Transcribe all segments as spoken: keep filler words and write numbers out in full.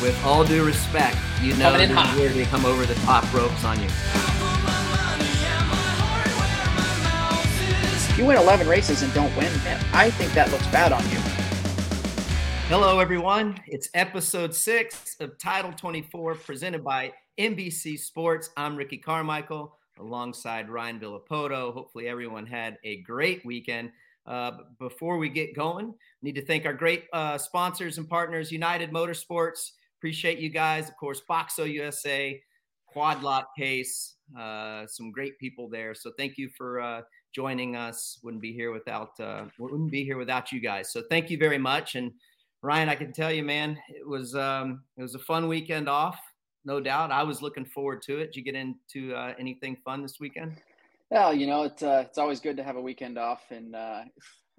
With all due respect, you know this is where they come over the top ropes on you. If you win eleven races and don't win, man, I think that looks bad on you. Hello, everyone. It's episode six of Title twenty-four presented by N B C Sports. I'm Ricky Carmichael alongside Ryan Villopoto. Hopefully everyone had a great weekend. Uh, before we get going, need to thank our great uh, sponsors and partners, United Motorsports. Appreciate you guys. Of course, Boxo U S A, Quad Lock Case, uh, some great people there. So thank you for uh, joining us. Wouldn't be here without uh, wouldn't be here without you guys. So thank you very much. And Ryan, I can tell you, man, it was um, it was a fun weekend off, no doubt. I was looking forward to it. Did you get into uh, anything fun this weekend? Well, you know, it's uh, it's always good to have a weekend off, and uh,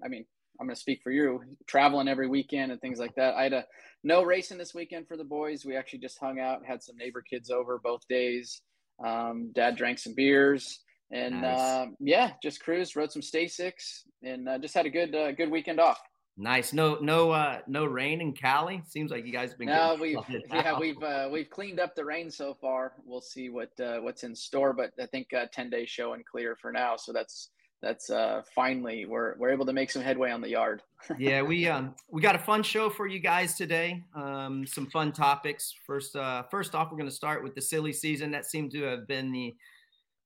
I mean, I'm going to speak for you. Traveling every weekend and things like that. I had a no racing this weekend for the boys. We actually just hung out, had some neighbor kids over both days. Um, Dad drank some beers, and nice. uh, yeah, just cruised, rode some Stasics, and uh, just had a good uh, good weekend off. Nice. No, no, uh, no rain in Cali. Seems like you guys have been. No, we've yeah, we've uh, we've cleaned up the rain so far. We'll see what uh, what's in store, but I think uh, ten days show and clear for now. So that's that's uh, finally we're we're able to make some headway on the yard. yeah, we um we got a fun show for you guys today. Um, some fun topics. First, uh, first off, we're going to start with the silly season. That seemed to have been the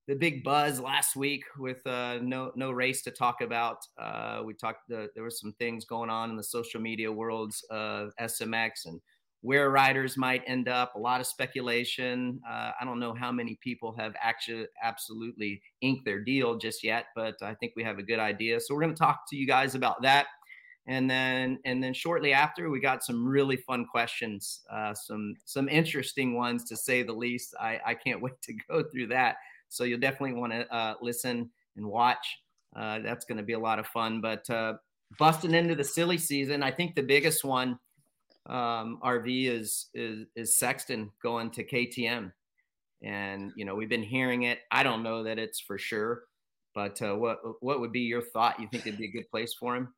the big buzz last week with uh, no no race to talk about. Uh, we talked, uh, there were some things going on in the social media worlds of S M X and where riders might end up, a lot of speculation. Uh, I don't know how many people have actually absolutely inked their deal just yet, but I think we have a good idea. So we're gonna talk to you guys about that. And then and then shortly after, we got some really fun questions, uh, some, some interesting ones to say the least. I, I can't wait to go through that. So you'll definitely want to uh, listen and watch. Uh, that's going to be a lot of fun. But uh, busting into the silly season, I think the biggest one, um, R V, is, is is Sexton going to K T M. And, you know, we've been hearing it. I don't know that it's for sure. But uh, what what would be your thought? You think it'd be a good place for him?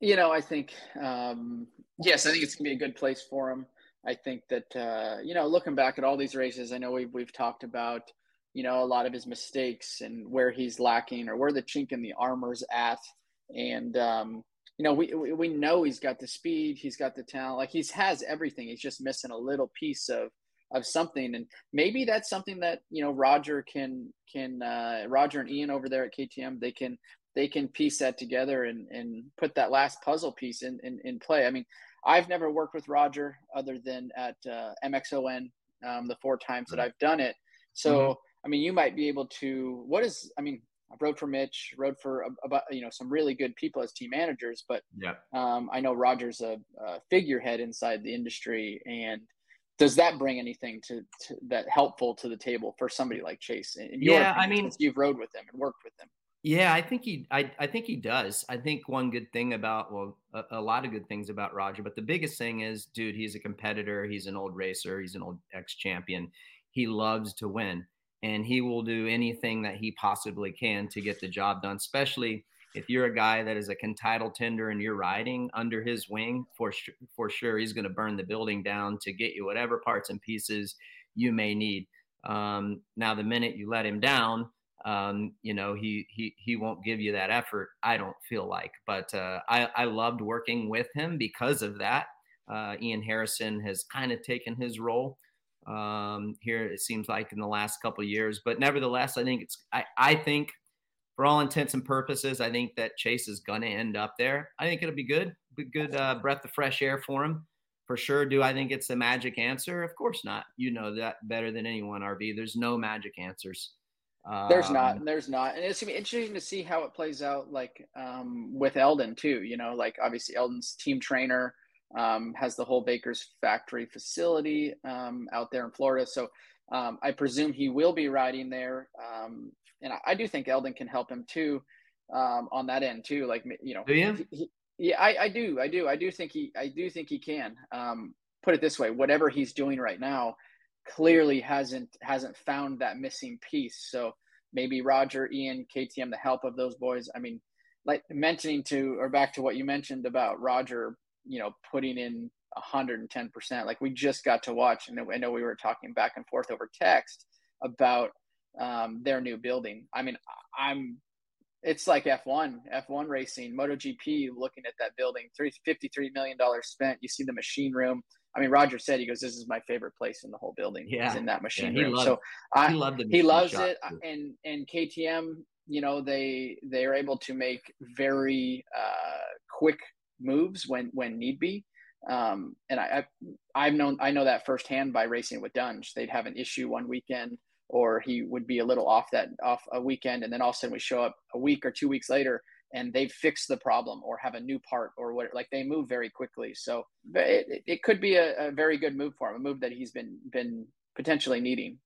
You know, I think, um, yes, I think it's going to be a good place for him. I think that, uh, you know, looking back at all these races, I know we've, we've talked about, you know, a lot of his mistakes and where he's lacking or where the chink in the armor's at. And, um, you know, we, we know he's got the speed, he's got the talent, like he's has everything. He's just missing a little piece of, of something. And maybe that's something that, you know, Roger can, can uh, Roger and Ian over there at K T M, they can, they can piece that together and, and put that last puzzle piece in, in, in play. I mean, I've never worked with Roger other than at uh, M X O N, um, the four times that I've done it. So, mm-hmm. I mean, you might be able to, what is, I mean, I rode for Mitch, rode for about, you know, some really good people as team managers, but yeah. um, I know Roger's a, a figurehead inside the industry. And does that bring anything to, to that helpful to the table for somebody like Chase? In your yeah. Opinion, I mean, since you've rode with them and worked with them. Yeah, I think he, I, I think he does. I think one good thing about, well, a, a lot of good things about Roger, but the biggest thing is, dude, he's a competitor. He's an old racer. He's an old ex-champion. He loves to win. And he will do anything that he possibly can to get the job done, especially if you're a guy that is a title tender and you're riding under his wing. For sure, for sure, he's going to burn the building down to get you whatever parts and pieces you may need. Um, now, the minute you let him down, Um, you know, he, he, he won't give you that effort, I don't feel like, but, uh, I, I loved working with him because of that. Uh, Ian Harrison has kind of taken his role, um, here, it seems like in the last couple of years, but nevertheless, I think it's, I, I think for all intents and purposes, I think that Chase is going to end up there. I think it'll be good, be good, uh, breath of fresh air for him for sure. Do I think it's the magic answer? Of course not. You know that better than anyone, R B. There's no magic answers. There's not, and there's not. And it's going to be interesting to see how it plays out, like um, with Eldon too, you know, like obviously Eldon's team trainer um, has the whole Baker's factory facility um, out there in Florida. So um, I presume he will be riding there. Um, and I, I do think Eldon can help him too um, on that end too. Like, you know, do you? He, he, yeah, I, I do. I do. I do think he, I do think he can um, put it this way, whatever he's doing right now, clearly hasn't hasn't found that missing piece. So maybe Roger, Ian, K T M, the help of those boys. I mean, like mentioning to, or back to what you mentioned about Roger, you know, putting in one hundred ten percent, like we just got to watch, and I know we were talking back and forth over text about um, their new building. I mean, I'm, it's like F one, F one racing, MotoGP, looking at that building, fifty-three million dollars spent. You see the machine room. I mean, Roger said, he goes, this is my favorite place in the whole building. Yeah. It's in that machine yeah, room. Loved, so I, he, loved he loves shot, it. Too. And, and K T M, you know, they, they are able to make very uh, quick moves when, when need be. Um, and I, I, I've known, I know that firsthand by racing with Dunge. They'd have an issue one weekend, or he would be a little off that off a weekend. And then all of a sudden we show up a week or two weeks later, and they've fixed the problem or have a new part or what, like they move very quickly. So it, it could be a, a very good move for him, a move that he's been, been potentially needing.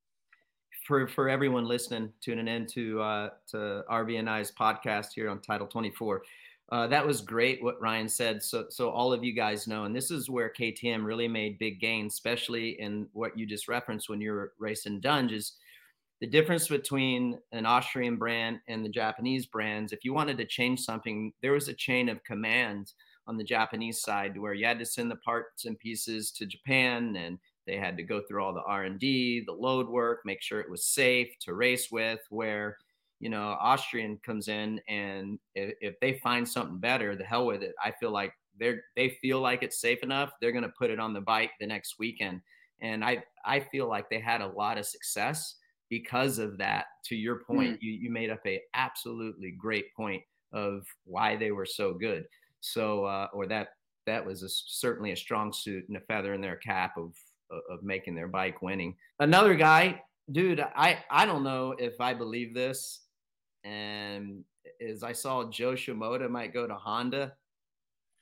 For, for everyone listening, tuning in to, uh, to R B and I's podcast here on Title twenty-four. Uh, that was great what Ryan said. So, so all of you guys know, and this is where K T M really made big gains, especially in what you just referenced when you're racing Dunge, is the difference between an Austrian brand and the Japanese brands. If you wanted to change something, there was a chain of command on the Japanese side where you had to send the parts and pieces to Japan, and they had to go through all the R and D, the load work, make sure it was safe to race with, where, you know, Austrian comes in, and if, if they find something better, the hell with it. I feel like they're, they feel like it's safe enough, they're going to put it on the bike the next weekend. And I, I feel like they had a lot of success because of that. To your point, mm. you, you made up a absolutely great point of why they were so good. So, uh, or that, that was a, certainly a strong suit and a feather in their cap of, of making their bike winning. Another guy, dude, I, I don't know if I believe this. And as I saw, Joe Shimoda might go to Honda.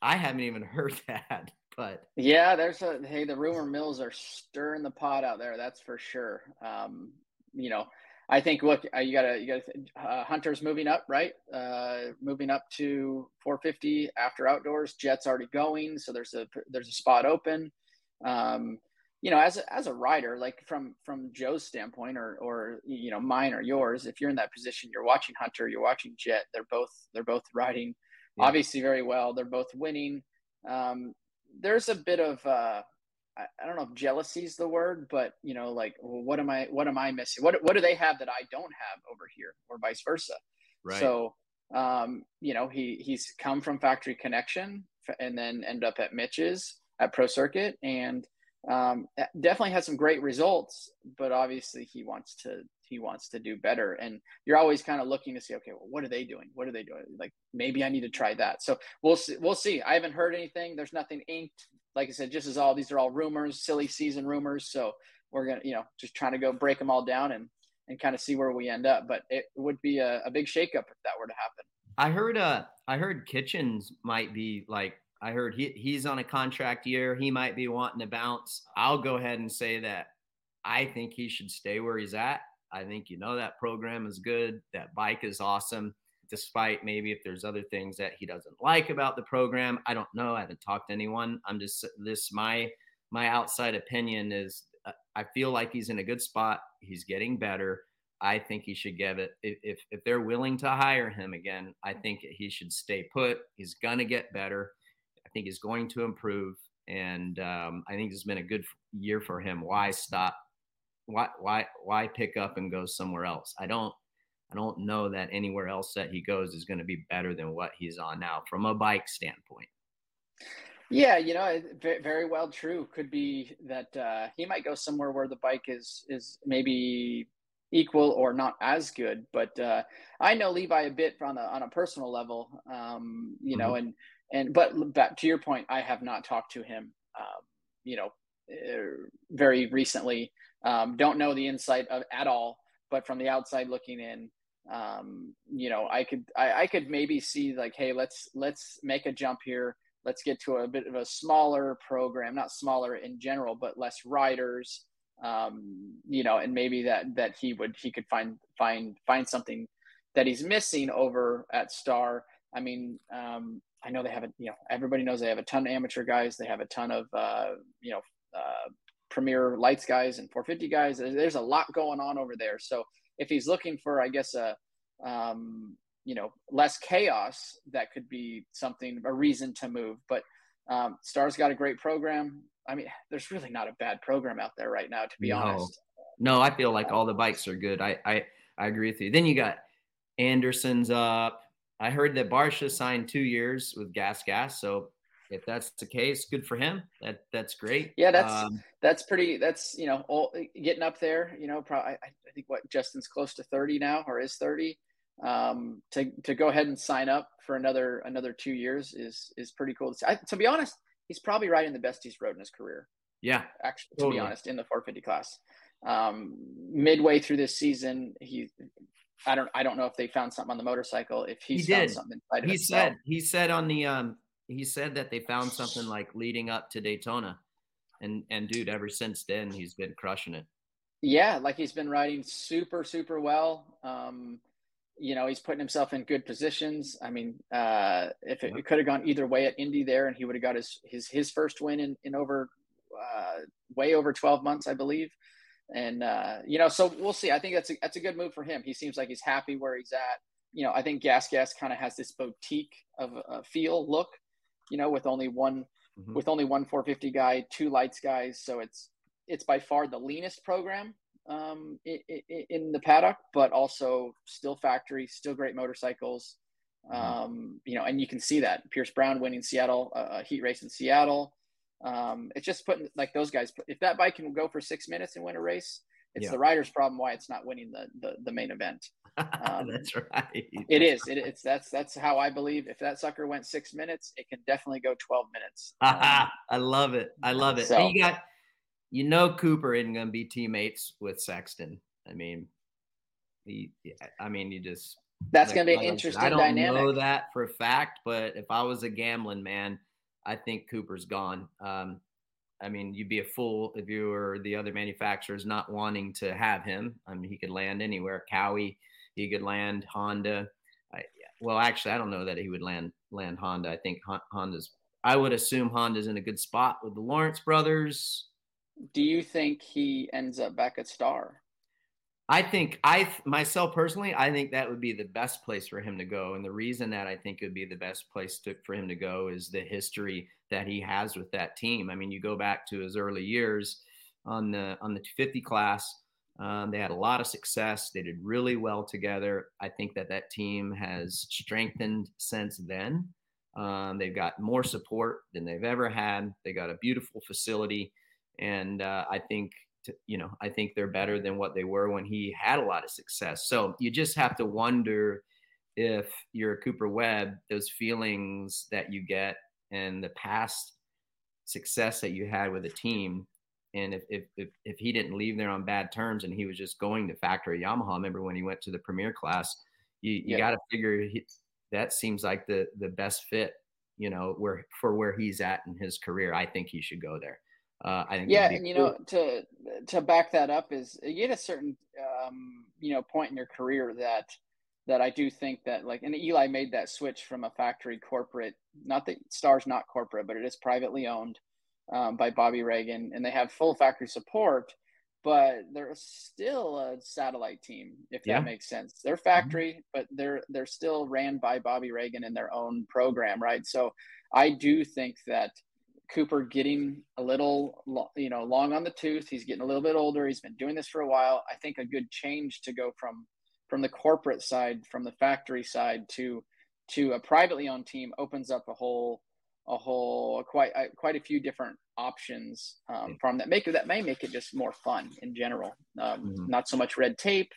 I haven't even heard that. But yeah, there's a, hey, the rumor mills are stirring the pot out there. That's for sure. Um, You know, I think, look, you gotta, you gotta, uh, Hunter's moving up, right? Uh, moving up to four fifty after outdoors. Jet's already going. So there's a, there's a spot open. Um, you know, as a, as a rider, like from, from Joe's standpoint, or, or, you know, mine or yours, if you're in that position, you're watching Hunter, you're watching Jet. They're both, they're both riding yeah. obviously very well. They're both winning. Um, there's a bit of, uh, I don't know if jealousy is the word, but you know, like, well, what am I, what am I missing? What, what do they have that I don't have over here, or vice versa? Right. So, um, you know, he, he's come from Factory Connection and then end up at Mitch's at Pro Circuit, and um, definitely had some great results, but obviously he wants to, he wants to do better. And you're always kind of looking to see, okay, well, what are they doing? What are they doing? Like, maybe I need to try that. So we'll see. We'll see. I haven't heard anything. There's nothing inked. Like I said, just as all, these are all rumors, silly season rumors. So we're going to, you know, just trying to go break them all down and, and kind of see where we end up. But it would be a, a big shakeup if that were to happen. I heard, uh, I heard Kitchens might be like, I heard he he's on a contract year. He might be wanting to bounce. I'll go ahead and say that I think he should stay where he's at. I think, you know, that program is good. That bike is awesome. Despite maybe if there's other things that he doesn't like about the program, I don't know. I haven't talked to anyone. I'm just this, my, my outside opinion is uh, I feel like he's in a good spot. He's getting better. I think he should give it. If, if they're willing to hire him again, I think he should stay put. He's going to get better. I think he's going to improve. And um, I think it's been a good year for him. Why stop? Why, why, why pick up and go somewhere else? I don't, I don't know that anywhere else that he goes is going to be better than what he's on now from a bike standpoint. Yeah, you know, very well true. Could be that uh, he might go somewhere where the bike is is maybe equal or not as good. But uh, I know Levi a bit on a, on a personal level, um, you mm-hmm. know, and and but back to your point, I have not talked to him, um, you know, very recently. Um, don't know the insight of, at all. But from the outside looking in, um, you know, I could I, I could maybe see like, hey, let's let's make a jump here. Let's get to a bit of a smaller program, not smaller in general, but less riders, um, you know, and maybe that, that he would, he could find, find, find something that he's missing over at Star. I mean, um, I know they have a, you know, everybody knows they have a ton of amateur guys. They have a ton of, uh, you know, uh, Premier lights guys and four fifty guys. There's a lot going on over there. So if he's looking for, I guess, a, um, you know, less chaos, that could be something, a reason to move. But um, Star's got a great program. I mean, there's really not a bad program out there right now, to be no. honest. No, I feel like all the bikes are good. I, I, I agree with you. Then you got Anderson's up. I heard that Barcia signed two years with Gas Gas. So if that's the case, good for him. That that's great. Yeah, that's um, that's pretty. That's, you know, all, getting up there. You know, probably I, I think what Justin's close to thirty now, or is thirty. um to to go ahead and sign up for another another two years is is pretty cool. I, to be honest, he's probably riding the best he's rode in his career. Yeah, actually, totally. To be honest, in the four fifty class, um midway through this season, he I don't I don't know if they found something on the motorcycle. If he's he found did. something inside of he himself. said he said on the um he said that they found something like leading up to Daytona, and and dude, ever since then he's been crushing it. Yeah, like he's been riding super super well. Um, you know, he's putting himself in good positions. I mean, uh, if it, it could have gone either way at Indy there, and he would have got his, his, his first win in, in over, uh, way over twelve months, I believe. And, uh, you know, so we'll see. I think that's a, that's a good move for him. He seems like he's happy where he's at. You know, I think Gas Gas kind of has this boutique of a feel look, you know, with only one, mm-hmm. with only one four fifty guy, two lights guys. So it's, it's by far the leanest program um in, in the paddock, but also still factory, still great motorcycles. Um you know, and you can see that Pierce Brown winning Seattle, a heat race in Seattle. Um it's just putting, like, those guys, if that bike can go for six minutes and win a race, it's yeah. the rider's problem why it's not winning the the, the main event. Um, that's right. It is. It, it's that's that's how I believe. If that sucker went six minutes, it can definitely go twelve minutes. Um, I love it. I love it. So, and you got You know, Cooper isn't going to be teammates with Sexton. I mean, he, I mean, you just, that's like, going to be an interesting dynamic. I don't know that for a fact, but if I was a gambling man, I think Cooper's gone. Um, I mean, you'd be a fool if you were the other manufacturers not wanting to have him. I mean, he could land anywhere. Cowie, he could land Honda. I, well, actually, I don't know that he would land, land Honda. I think Honda's, I would assume Honda's in a good spot with the Lawrence brothers. Do you think he ends up back at Star? I think I myself personally, I think that would be the best place for him to go. And the reason that I think it would be the best place to, for him to go is the history that he has with that team. I mean, you go back to his early years on the, on the two fifty class. Um, they had a lot of success. They did really well together. I think that that team has strengthened since then. Um, they've got more support than they've ever had. They got a beautiful facility. And uh, I think, to, you know, I think they're better than what they were when he had a lot of success. So you just have to wonder if you're a Cooper Webb, those feelings that you get and the past success that you had with a team. And if, if, if, if he didn't leave there on bad terms and he was just going to factory Yamaha, remember when he went to the Premier class, you, you yeah. got to figure he, that seems like the, the best fit, you know, where, for where he's at in his career. I think he should go there. Uh, I think yeah, and you cool. know, to to back that up is you get a certain um, you know, point in your career that that I do think that, like, and Eli made that switch from a factory corporate. Not that Star's not corporate, but it is privately owned um, by Bobby Reagan, and they have full factory support, but they're still a satellite team, if yeah. that makes sense. They're factory, mm-hmm. but they're they're still ran by Bobby Reagan in their own program, right? So I do think that Cooper getting a little, you know, long on the tooth. He's getting a little bit older. He's been doing this for a while. I think a good change to go from from the corporate side, from the factory side to to a privately owned team opens up a whole a whole quite a, quite a few different options um, from that make that may make it just more fun in general. Um, mm-hmm. Not so much red tape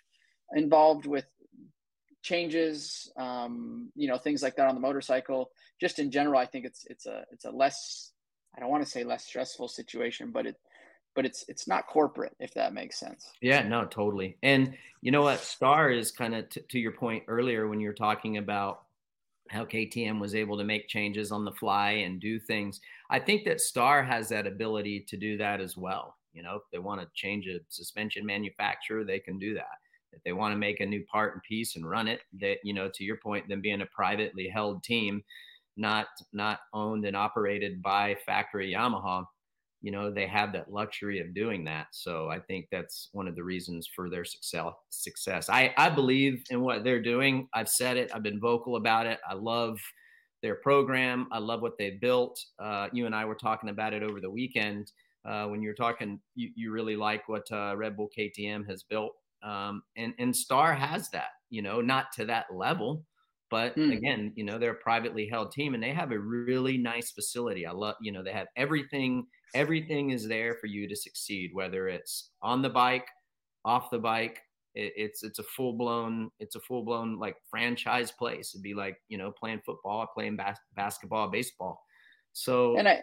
involved with changes, um, you know, things like that on the motorcycle. Just in general, I think it's it's a it's a less, I don't want to say less stressful situation, but it but it's it's not corporate, if that makes sense. Yeah, no, totally. And you know what, Star is kind of t- to your point earlier when you were talking about how K T M was able to make changes on the fly and do things. I think that Star has that ability to do that as well. You know, if they want to change a suspension manufacturer, they can do that. If they want to make a new part and piece and run it, that, you know, to your point, them being a privately held team, not not owned and operated by factory Yamaha, you know, they have that luxury of doing that. So I think that's one of the reasons for their success. Success. I, I believe in what they're doing. I've said it. I've been vocal about it. I love their program. I love what they built. Uh, you and I were talking about it over the weekend. Uh, when you were talking, you, you really like what uh, Red Bull K T M has built. Um, and, and Star has that, you know, not to that level. But mm. again, you know, they're a privately held team and they have a really nice facility. I love, you know, they have everything. Everything is there for you to succeed, whether it's on the bike, off the bike. It, it's it's a full blown it's a full blown like franchise place. It'd be like, you know, playing football, playing bas- basketball, baseball. So and I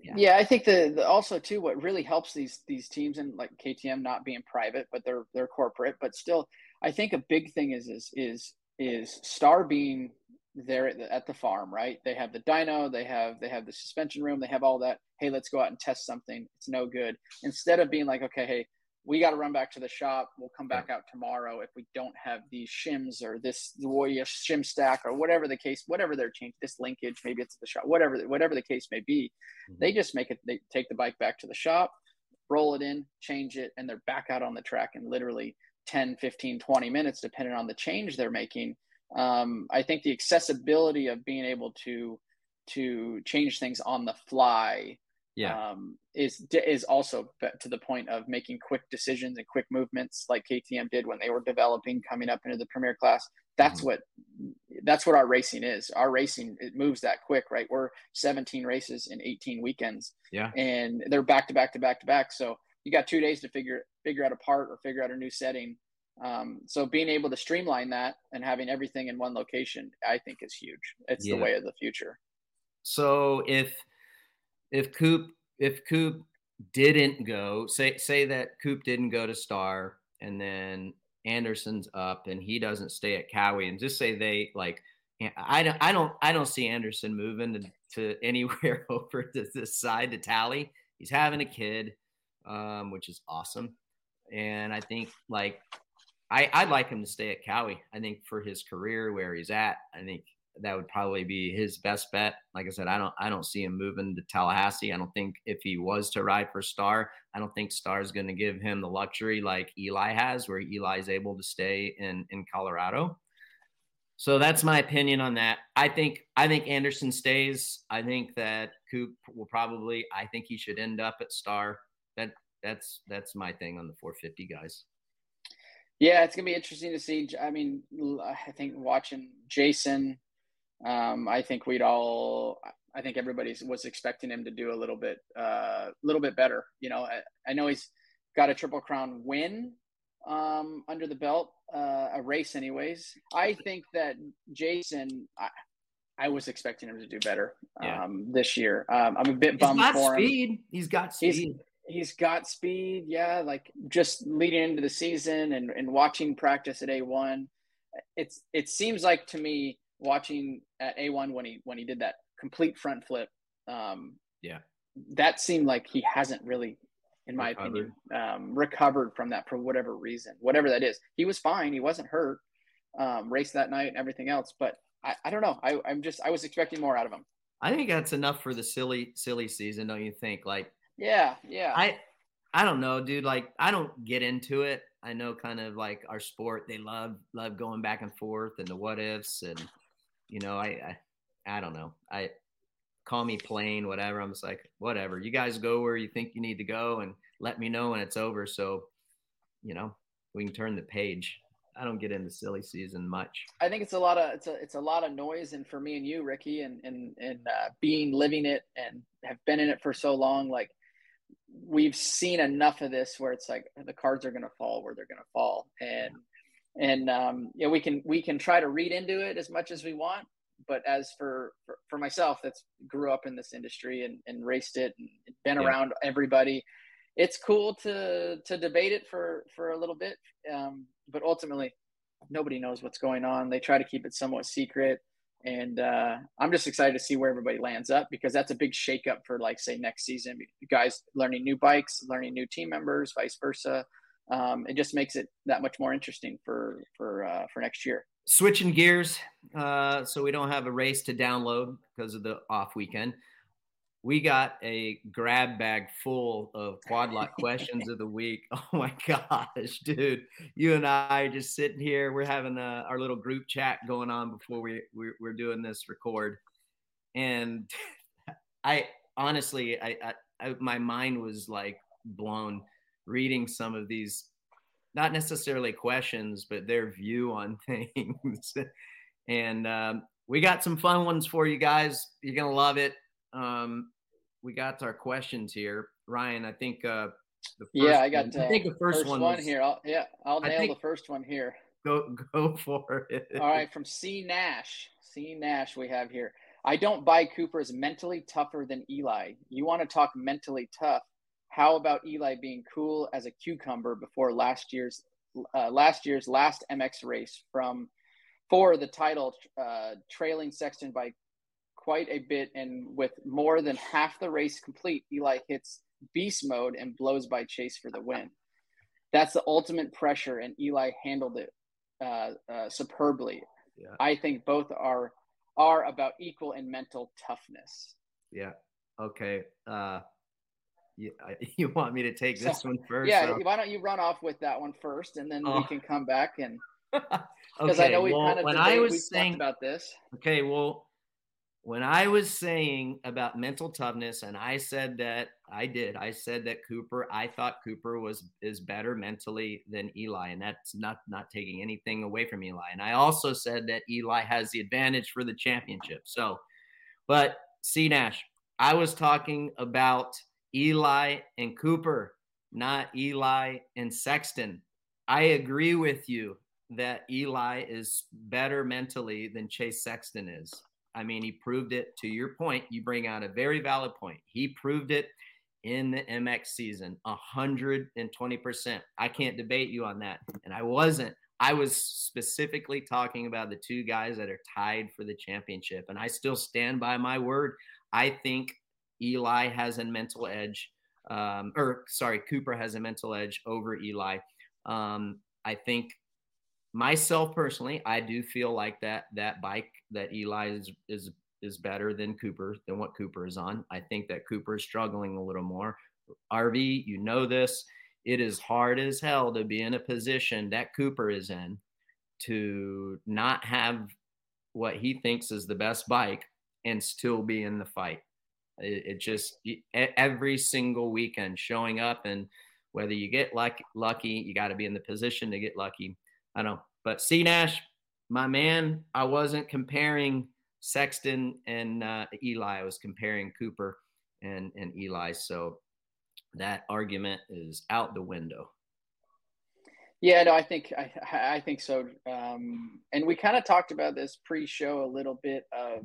yeah, yeah I think the, the also too what really helps these these teams, and like K T M not being private, but they're they're corporate, but still, I think a big thing is is is. is Star being there at the, at the farm, right? They have the dyno, they have, they have the suspension room, they have all that. Hey, let's go out and test something. It's no good. Instead of being like, okay, hey, we got to run back to the shop. We'll come back out tomorrow if we don't have these shims or this warrior shim stack or whatever the case, whatever their change, this linkage, maybe it's at the shop, whatever, whatever the case may be. Mm-hmm. They just make it, they take the bike back to the shop, roll it in, change it, and they're back out on the track and literally ten, fifteen, twenty minutes, depending on the change they're making. Um, I think the accessibility of being able to, to change things on the fly yeah. um, is, is also to the point of making quick decisions and quick movements like K T M did when they were developing, coming up into the premier class. That's mm-hmm. what, that's what our racing is. Our racing, it moves that quick, right? We're seventeen races in eighteen weekends yeah. and they're back to back to back to back. So you got two days to figure figure out a part or figure out a new setting. Um, so being able to streamline that and having everything in one location, I think is huge. It's yeah. the way of the future. So if if Coop if Coop didn't go, say say that Coop didn't go to Star and then Anderson's up and he doesn't stay at Cowie, and just say they like I don't I don't I don't see Anderson moving to, to anywhere over to this side to Tally. He's having a kid. Um, which is awesome. And I think like, I, I'd like him to stay at Cowie. I think for his career where he's at, I think that would probably be his best bet. Like I said, I don't, I don't see him moving to Tallahassee. I don't think if he was to ride for Star, I don't think Star is going to give him the luxury like Eli has, where Eli is able to stay in, in Colorado. So that's my opinion on that. I think I think Anderson stays. I think that Coop will probably, I think he should end up at Star. That that's that's my thing on the four fifty guys. Yeah, it's gonna be interesting to see. I mean, I think watching Jason, um, I think we'd all, I think everybody was expecting him to do a little bit, a uh, little bit better. You know, I, I know he's got a Triple Crown win um, under the belt, uh, a race, anyways. I think that Jason, I, I was expecting him to do better yeah. um, this year. Um, I'm a bit he's bummed for speed. him. He's got speed. He's got speed. He's got speed, yeah, like just leading into the season and, and watching practice at A one. It's it seems like to me watching at A one when he when he did that complete front flip, um, yeah, that seemed like he hasn't really, in my recovered. opinion, um, recovered from that for whatever reason, whatever that is. He was fine, he wasn't hurt, um, raced that night and everything else, but I, I don't know. I, I'm just I was expecting more out of him. I think that's enough for the silly silly season, don't you think? Like. Yeah, yeah. I I don't know, dude. Like, I don't get into it. I know kind of like our sport, they love love going back and forth and the what ifs and, you know, I I, I don't know. I call me plain, whatever. I'm just like, whatever. You guys go where you think you need to go and let me know when it's over. So, you know, we can turn the page. I don't get into silly season much. I think it's a lot of it's a it's a lot of noise, and for me and you, Ricky, and and and uh, being living it and have been in it for so long, like we've seen enough of this where it's like the cards are going to fall where they're going to fall, and and um, you know, we can we can try to read into it as much as we want, but as for for, for myself, that's grew up in this industry and, and raced it and been yeah. around everybody. It's cool to to debate it for, for a little bit, um, but ultimately, nobody knows what's going on. They try to keep it somewhat secret, and uh, I'm just excited to see where everybody lands up, because that's a big shakeup for, like, say, next season. Guys learning new bikes, learning new team members, vice versa. Um, it just makes it that much more interesting for for uh, for next year. Switching gears, uh, so we don't have a race to download because of the off weekend. We got a grab bag full of Quad Lock questions of the week. Oh my gosh, dude. You and I are just sitting here. We're having a, our little group chat going on before we, we, we're doing this record. And I honestly, I, I, I my mind was like blown reading some of these, not necessarily questions, but their view on things. And um, we got some fun ones for you guys. You're going to love it. Um, we got our questions here, Ryan. I think uh, the first yeah, I got. One, uh, I think the first, first one, one was, here. I'll, yeah, I'll nail think, the first one here. Go, go for it. All right, from C Nash. C Nash, we have here. I don't buy Cooper as mentally tougher than Eli. You want to talk mentally tough? How about Eli being cool as a cucumber before last year's uh, last year's last M X race from for the title, uh, trailing Sexton by quite a bit, and with more than half the race complete, Eli hits beast mode and blows by Chase for the win. That's the ultimate pressure, and Eli handled it uh, uh, superbly. Yeah. I think both are are about equal in mental toughness. Yeah. Okay. Uh, you, I, you want me to take so, this one first? Yeah. Or... Why don't you run off with that one first, and then oh. we can come back and because okay. I know we well, kind of when debated, I was saying about this. Okay. Well. When I was saying about mental toughness, and I said that I did, I said that Cooper, I thought Cooper was is better mentally than Eli, and that's not not taking anything away from Eli. And I also said that Eli has the advantage for the championship. So, but C Nash, I was talking about Eli and Cooper, not Eli and Sexton. I agree with you that Eli is better mentally than Chase Sexton is. I mean, he proved it. To your point, you bring out a very valid point. He proved it in the M X season, one hundred twenty percent. I can't debate you on that. And I wasn't. I was specifically talking about the two guys that are tied for the championship. And I still stand by my word. I think Eli has a mental edge. Um, or, sorry, Cooper has a mental edge over Eli. Um, I think myself personally, I do feel like that that bike that Eli is is is better than Cooper, than what Cooper is on. I think that Cooper is struggling a little more. R V, you know this. It is hard as hell to be in a position that Cooper is in to not have what he thinks is the best bike and still be in the fight. It, it just every single weekend showing up, and whether you get lucky, lucky you got to be in the position to get lucky. I know, but C Nash, my man, I wasn't comparing Sexton and uh, Eli. I was comparing Cooper and, and Eli. So that argument is out the window. Yeah, no, I think, I, I think so. Um, and we kind of talked about this pre-show a little bit of,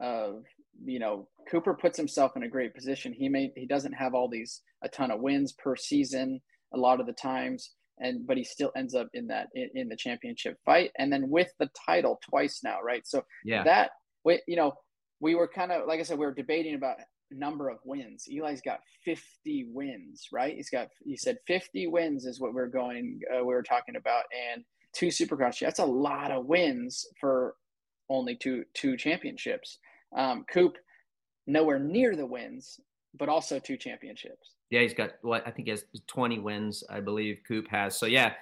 of, you know, Cooper puts himself in a great position. He may, he doesn't have all these, a ton of wins per season, a lot of the times. And but he still ends up in that in, in the championship fight, and then with the title twice now, right? So yeah, that we, you know, we were kind of like I said, we were debating about number of wins. Eli's got fifty wins, right? He's got he said fifty wins is what we're going. Uh, we were talking about, and two Supercross. That's a lot of wins for only two two championships. Um, Coop nowhere near the wins, but also two championships. Yeah, he's got what well, I think he has twenty wins, I believe Coop has. So yeah,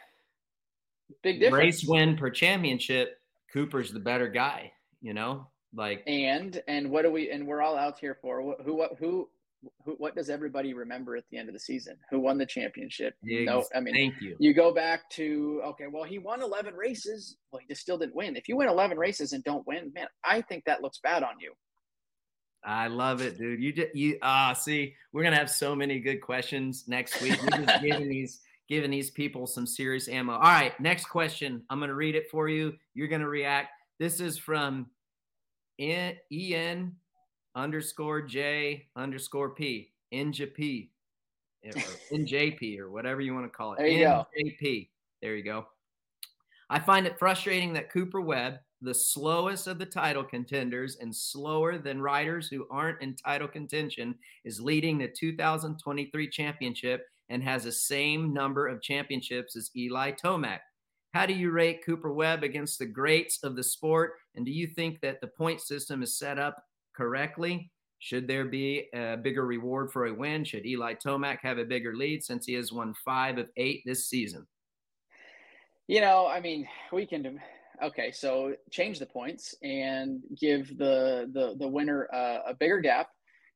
big difference. Race win per championship. Cooper's the better guy, you know. Like and and what do we and we're all out here for? Who who who, what does everybody remember at the end of the season? Who won the championship? Yes, no, I mean, thank you. You go back to, okay, well, he won eleven races. Well, he just still didn't win. If you win eleven races and don't win, man, I think that looks bad on you. I love it, dude. You just, you ah, uh, see, we're going to have so many good questions next week. We're just giving these, giving these people some serious ammo. All right. Next question. I'm going to read it for you. You're going to react. This is from Ian underscore J underscore P, N J P, or N J P, or whatever you want to call it. There you N J P. Go. There you go. I find it frustrating that Cooper Webb, the slowest of the title contenders and slower than riders who aren't in title contention, is leading the two thousand twenty-three championship and has the same number of championships as Eli Tomac. How do you rate Cooper Webb against the greats of the sport? And do you think that the point system is set up correctly? Should there be a bigger reward for a win? Should Eli Tomac have a bigger lead since he has won five of eight this season? You know, I mean, we can... Okay, so change the points and give the the, the winner uh, a bigger gap.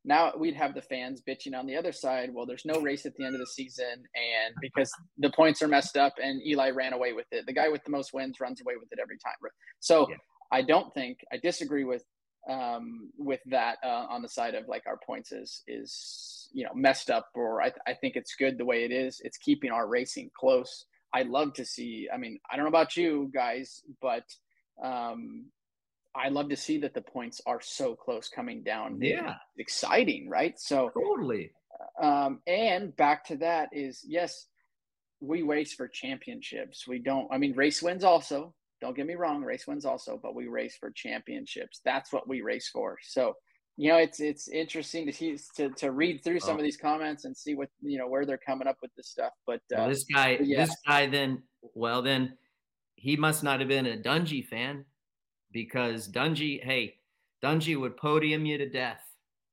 Now we'd have the fans bitching on the other side. Well, there's no race at the end of the season, and because the points are messed up, and Eli ran away with it. The guy with the most wins runs away with it every time. So yeah. I don't think I disagree with um, with that uh, on the side of like our points is is you know messed up. Or I th- I think it's good the way it is. It's keeping our racing close. I'd love to see, I mean, I don't know about you guys, but um, I love to see that the points are so close coming down. Yeah. It's exciting, right? So totally. Um, and back to that is, yes, we race for championships. We don't, I mean, race wins also. Don't get me wrong. Race wins also, but we race for championships. That's what we race for. So, you know, it's it's interesting to see, to to read through some oh. of these comments and see what you know where they're coming up with this stuff. But uh, well, this guy, but yeah. this guy, then well, then he must not have been a Dungey fan, because Dungey, hey, Dungey would podium you to death.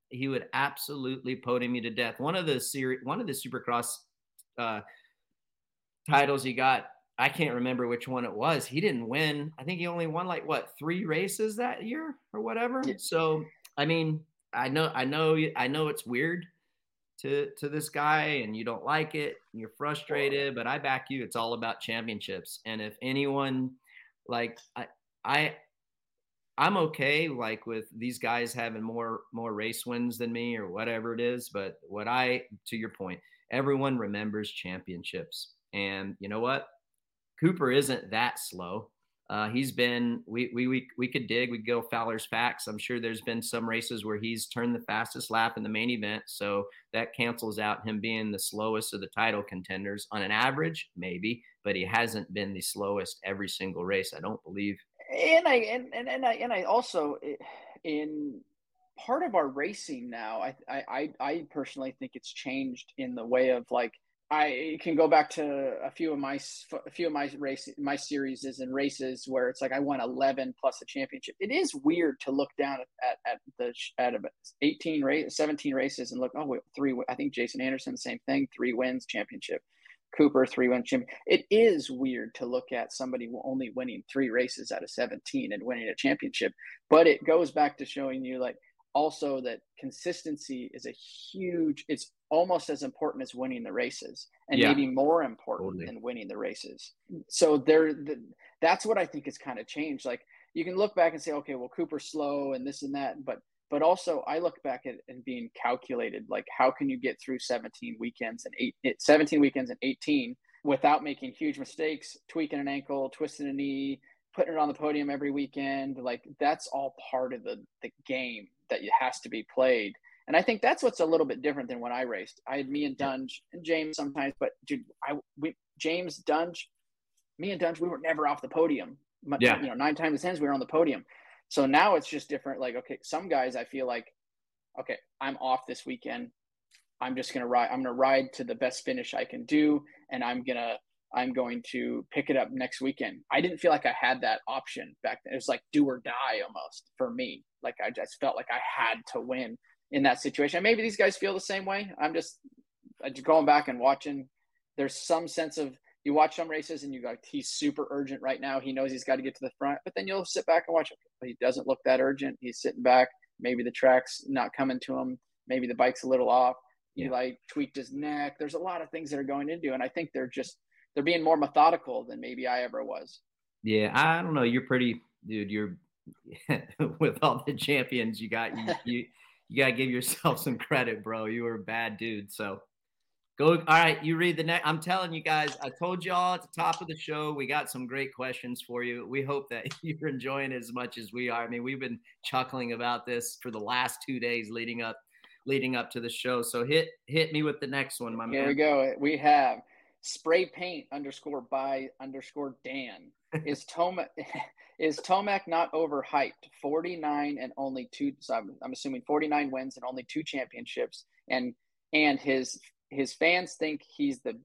He would absolutely podium you to death. One of the series, one of the Supercross uh, titles he got, I can't remember which one it was. He didn't win. I think he only won like what three races that year or whatever. Yeah. So. I mean, I know, I know, I know it's weird to to this guy, and you don't like it, and you're frustrated. But I back you. It's all about championships. And if anyone, like I, I, I'm okay, like with these guys having more more race wins than me or whatever it is. But what I, to your point, everyone remembers championships. And you know what? Cooper isn't that slow. Uh, he's been, we, we, we, we could dig, we could go Fowler's Facts. I'm sure there's been some races where he's turned the fastest lap in the main event. So that cancels out him being the slowest of the title contenders on an average, maybe, but he hasn't been the slowest every single race, I don't believe. And I, and, and, and I, and I also in part of our racing now, I, I, I personally think it's changed in the way of like, I can go back to a few of my a few of my race my series and races where it's like I won eleven plus a championship. It is weird to look down at at the at eighteen race seventeen races and look, oh wait, three. I think Jason Anderson, same thing, three wins championship. Cooper, three win championship. It is weird to look at somebody only winning three races out of seventeen and winning a championship. But it goes back to showing you like also that consistency is a huge. It's almost as important as winning the races, and yeah. maybe more important totally. Than winning the races. So there, the, that's what I think has kind of changed. Like you can look back and say, okay, well, Cooper's slow and this and that, but, but also I look back at and being calculated, like how can you get through seventeen weekends and eight, seventeen weekends and eighteen without making huge mistakes, tweaking an ankle, twisting a knee, putting it on the podium every weekend. Like that's all part of the, the game that has to be played. And I think that's what's a little bit different than when I raced. I had me and Dunge and James sometimes, but dude, I we James Dunge, me and Dunge, we were never off the podium. Yeah. You know, nine times ten, we were on the podium. So now it's just different. Like, okay, some guys I feel like, okay, I'm off this weekend. I'm just gonna ride. I'm gonna ride to the best finish I can do, and I'm gonna I'm going to pick it up next weekend. I didn't feel like I had that option back then. It was like do or die almost for me. Like I just felt like I had to win. In that situation, maybe these guys feel the same way. I'm just, just going back and watching. There's some sense of you watch some races and you go, he's super urgent right now. He knows he's got to get to the front, but then you'll sit back and watch him. He doesn't look that urgent. He's sitting back. Maybe the track's not coming to him. maybe the bike's a little off. Yeah. Eli tweaked his neck. There's a lot of things that are going into, and I think they're just they're being more methodical than maybe I ever was. Yeah, I don't know. You're pretty, dude. You're with all the champions you got. You you, you gotta give yourself some credit, bro. You were a bad dude. So go. All right, you read the next. I'm telling you guys. I told y'all at the top of the show. We got some great questions for you. We hope that you're enjoying it as much as we are. I mean, we've been chuckling about this for the last two days leading up. leading up to the show. So hit, hit me with the next one, my man. Here we go. We have spray paint underscore by underscore Dan. Is Tomac, is Tomac not overhyped? forty-nine and only two. So I'm, I'm assuming forty-nine wins and only two championships. And, and his, his fans think he's the,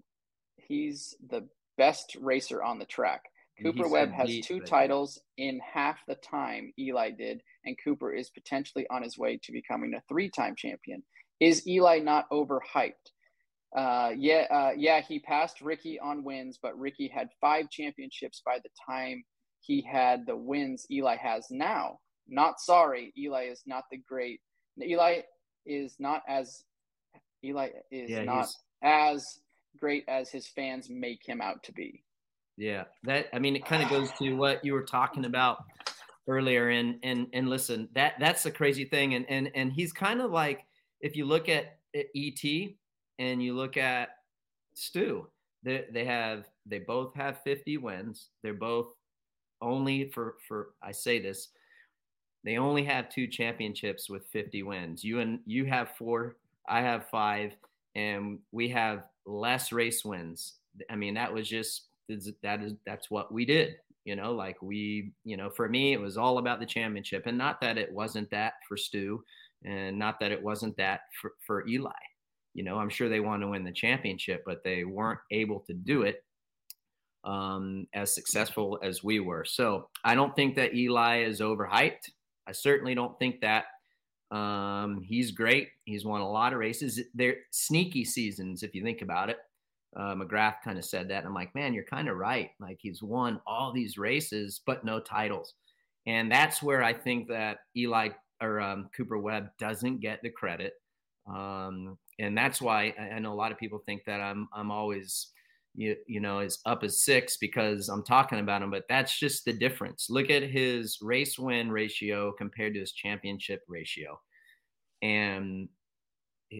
he's the best racer on the track. Cooper Webb has beat, two titles in half the time Eli did, and Cooper is potentially on his way to becoming a three-time champion. Is Eli not overhyped? Uh, yeah, uh, yeah, he passed Ricky on wins, but Ricky had five championships by the time he had the wins Eli has now. Not sorry, Eli is not the great. Eli is not as Eli is yeah, not as great as his fans make him out to be. Yeah, that I mean, it kind of goes to what you were talking about earlier. And and and listen, that that's the crazy thing. And and and he's kind of like, if you look at E T and you look at Stu, they they have they both have fifty wins. They're both only for for I say this, they only have two championships with fifty wins. You and you have four, I have five, and we have less race wins. I mean, that was just. That is that's what we did, you know, like we, you know, for me, it was all about the championship, and not that it wasn't that for Stu, and not that it wasn't that for, for Eli. You know, I'm sure they want to win the championship, but they weren't able to do it um, as successful as we were. So I don't think that Eli is overhyped. I certainly don't think that. Um, he's great. He's won a lot of races. They're sneaky seasons, if you think about it. Uh, McGrath kind of said that. And I'm like, man, you're kind of right. Like, he's won all these races, but no titles. And that's where I think that Eli or um, Cooper Webb doesn't get the credit. Um, and that's why I, I know a lot of people think that I'm I'm always, you, you know, as up as six because I'm talking about him. But that's just the difference. Look at his race win ratio compared to his championship ratio. And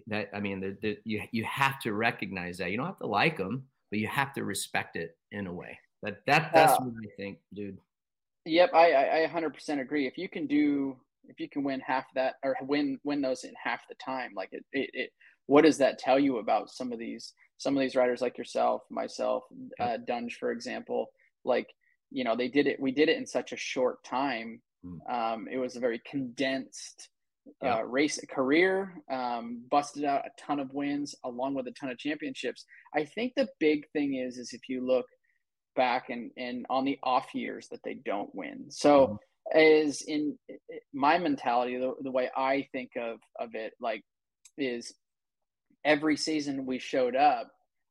that, I mean, the, the, you you have to recognize that. You don't have to like them, but you have to respect it in a way. That that that's uh, what I think, dude. Yep, I I one hundred percent agree. If you can do, if you can win half that, or win win those in half the time, like it, it, it what does that tell you about some of these some of these riders like yourself, myself, okay. uh, Dunge, for example? Like, you know, they did it. We did it in such a short time. Mm. Um, it was a very condensed. Uh, race career, um, busted out a ton of wins along with a ton of championships. I think the big thing is, is if you look back and, and on the off years that they don't win. So mm-hmm. is in my mentality, the, the way I think of, of it, like is every season we showed up,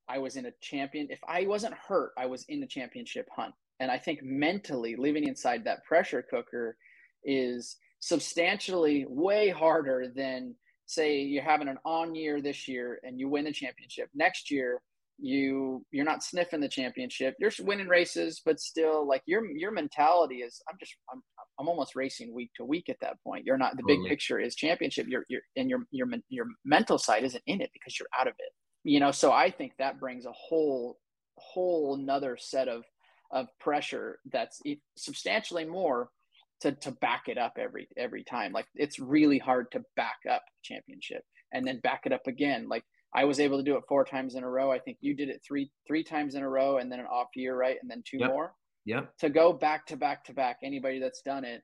I was in a champion. If I wasn't hurt, I was in the championship hunt. And I think mentally living inside that pressure cooker is substantially way harder than say you're having an on year this year and you win the championship. Next year, you, you're not sniffing the championship. You're winning races, but still like your, your mentality is I'm just, I'm, I'm almost racing week to week at that point. You're not, the big Totally. Picture is championship. You're, you're and your, your, your mental side isn't in it because you're out of it, you know? So I think that brings a whole, whole nother set of, of pressure that's substantially more to to back it up every every time. Like it's really hard to back up championship and then back it up again. Like I was able to do it four times in a row. I think you did it three three times in a row and then an off year, right? And then two yep. more. Yep. To go back to back to back, anybody that's done it,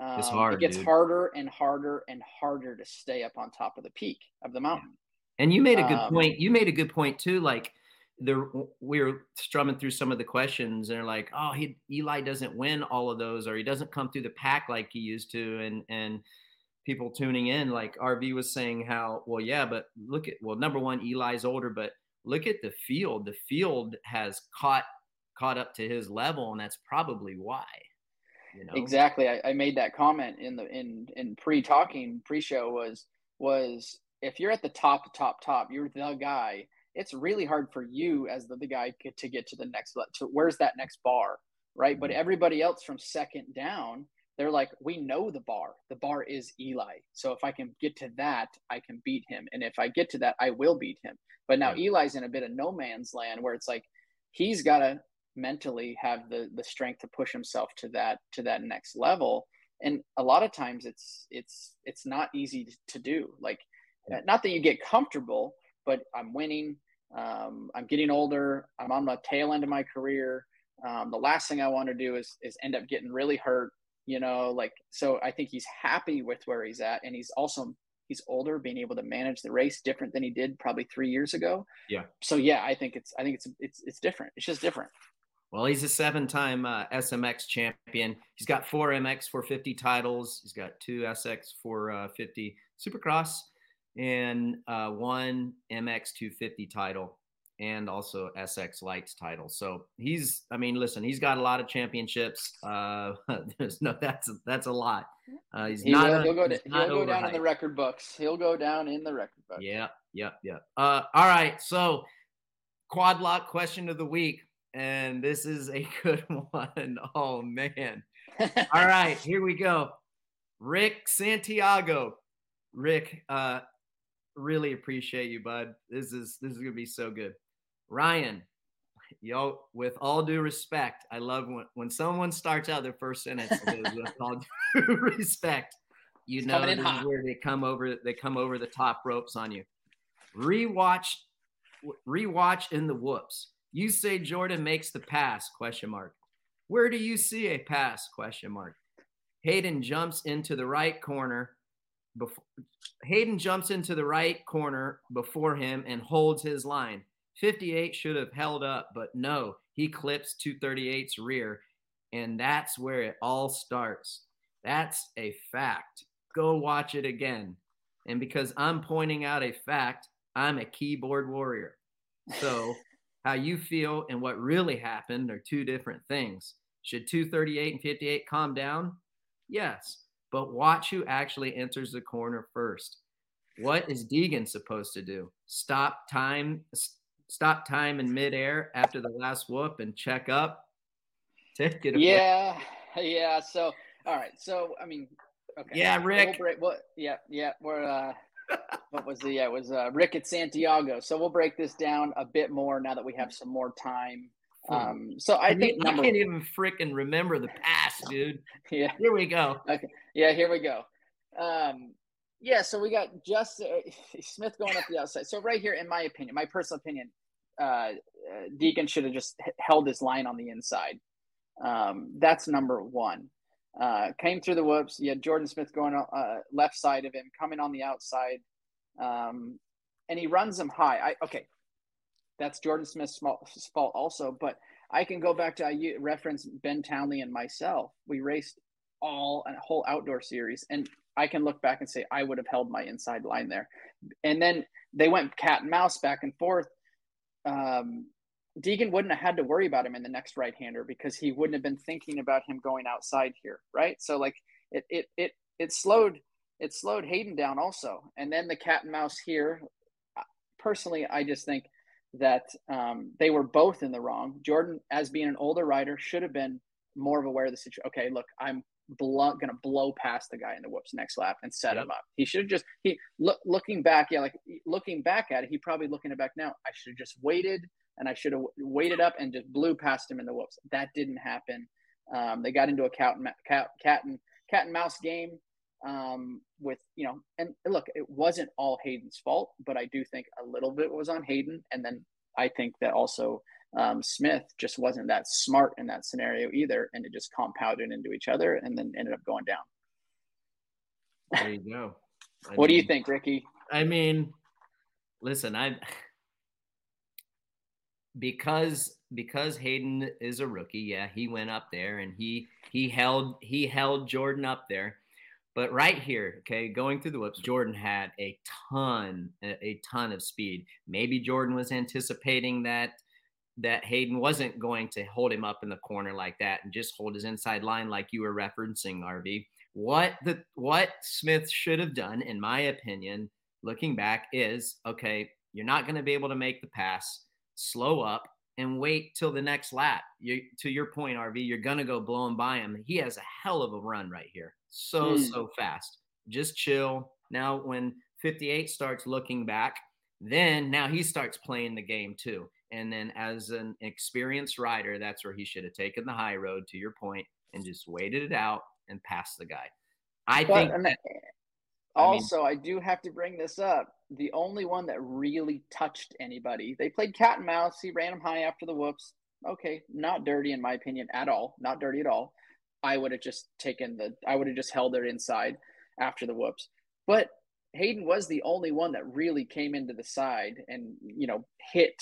um, it's hard, it gets dude. harder and harder and harder to stay up on top of the peak of the mountain. Yeah. And you made a good um, point. You made a good point too. Like There, we were strumming through some of the questions, and they're like, "Oh, he, Eli doesn't win all of those, or he doesn't come through the pack like he used to." And and people tuning in, like R V was saying, how well, yeah, but look at well, number one, Eli's older, but look at the field. The field has caught caught up to his level, and that's probably why. You know? Exactly. I, I made that comment in the in in pre talking pre show was was if you're at the top, top, top, you're the guy, it's really hard for you as the, the guy to get to the next, to where's that next bar, right? Mm-hmm. But everybody else from second down, they're like, we know the bar. The bar is Eli. So if I can get to that, I can beat him. And if I get to that, I will beat him. But now right. Eli's in a bit of no man's land where it's like, he's got to mentally have the the strength to push himself to that, to that next level. And a lot of times it's, it's, it's not easy to do. Like, yeah. Not that you get comfortable, but I'm winning. Um, I'm getting older. I'm on the tail end of my career. Um, the last thing I want to do is, is end up getting really hurt. You know, like, so I think he's happy with where he's at. And he's also, he's older, being able to manage the race different than he did probably three years ago. Yeah. So yeah, I think it's, I think it's, it's, it's different. It's just different. Well, he's a seven time uh, S M X champion. He's got four M X four fifty titles. He's got two S X four fifty Supercross and uh, one M X two fifty title and also S X Lights title. So he's, I mean, listen, he's got a lot of championships. Uh, there's no, that's, that's a lot. Uh, he's he not, will, he'll go, to, he'll not go down in the record books. He'll go down in the record books. Yeah. Yeah. Yeah. Uh, all right. So quad lock question of the week. And this is a good one. Oh man. All right, here we go. Rick Santiago. Rick, uh, really appreciate you, bud. This is, this is going to be so good. Ryan, yo, with all due respect, I love when, when someone starts out their first sentence with, with all due respect, you it's know, this is where they come over, they come over the top ropes on you. Rewatch, rewatch in the whoops. You say Jordon makes the pass, question mark. Where do you see a pass, question mark? Haiden jumps into the right corner. Before, Haiden jumps into the right corner before him and holds his line. fifty-eight should have held up, but no. He clips two thirty-eight's rear, and that's where it all starts. That's a fact. Go watch it again. And because I'm pointing out a fact, I'm a keyboard warrior. So... how you feel and what really happened are two different things. Should two thirty-eight and fifty-eight calm down? Yes, but watch who actually enters the corner first. What is Deegan supposed to do? Stop time, stop time in midair after the last whoop and check up? Take it away. Yeah, yeah. So, all right. So, I mean, okay. Yeah, Rick. We'll break, we'll, yeah, yeah. We're, uh, what was the, yeah, it was uh, Rick at Santiago. So we'll break this down a bit more now that we have some more time. Um, so I, I think number, I can't even freaking remember the past, dude. Yeah. Here we go. Okay. Yeah, here we go. Um, yeah, so we got Justin uh, Smith going up the outside. So right here, in my opinion, my personal opinion, uh, Deegan should have just held his line on the inside. Um, that's number one. Uh, came through the whoops. You had Jordon Smith going uh, left side of him, coming on the outside, um, and he runs him high. I, okay, that's Jordon Smith's fault also, but I can go back to I reference Ben Townley and myself. We raced all a whole outdoor series, and I can look back and say I would have held my inside line there. And then they went cat and mouse back and forth. Um, Deegan wouldn't have had to worry about him in the next right-hander because he wouldn't have been thinking about him going outside here, right? So like it it it it slowed it slowed Haiden down also, and then the cat and mouse here. Personally, I just think that um, they were both in the wrong. Jordon, as being an older rider, should have been more of aware of the situation. Okay, look, I'm blo- going to blow past the guy in the whoops next lap and set yep. him up. He should have just he look, looking back, yeah, like looking back at it, he probably looking back now. I should have just waited. And I should have waited up and just blew past him in the whoops. That didn't happen. Um, they got into a cat and cat, cat and cat and mouse game um, with, you know, and look, it wasn't all Haiden's fault, but I do think a little bit was on Haiden. And then I think that also um, Smith just wasn't that smart in that scenario either. And it just compounded into each other and then ended up going down. There you go. What mean, do you think, Ricky? I mean, listen, I Because because Haiden is a rookie, yeah, he went up there and he he held he held Jordon up there. But right here, okay, going through the whoops, Jordon had a ton a ton of speed. Maybe Jordon was anticipating that that Haiden wasn't going to hold him up in the corner like that and just hold his inside line like you were referencing, R V. What the what Smith should have done, in my opinion, looking back is, okay, you're not going to be able to make the pass, slow up and wait till the next lap. You, to your point, R V, you're going to go blowing by him. He has a hell of a run right here. So, mm. so fast. Just chill. Now, when fifty-eight starts looking back, then now he starts playing the game too. And then as an experienced rider, that's where he should have taken the high road, to your point, and just waited it out and passed the guy. I but, think that, also, I, mean, I do have to bring this up. The only one that really touched anybody, they played cat and mouse. He ran him high after the whoops. Okay, not dirty in my opinion at all. Not dirty at all. I would have just taken the, I would have just held it inside after the whoops. But Haiden was the only one that really came into the side and, you know, hit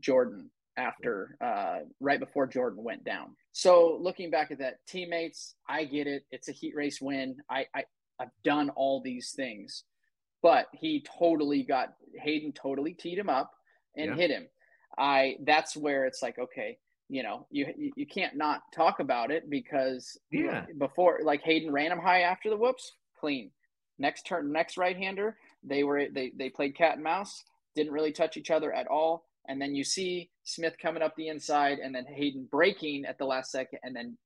Jordon after, uh, right before Jordon went down. So looking back at that, teammates, I get it. It's a heat race win. I, I, I've done all these things, but he totally got, Haiden totally teed him up and yeah. hit him. I, that's where it's like, okay, you know, you, you can't not talk about it because yeah. before, like Haiden ran him high after the whoops, clean. Next turn, next right-hander, they were they they played cat and mouse, didn't really touch each other at all. And then you see Smith coming up the inside and then Haiden breaking at the last second and then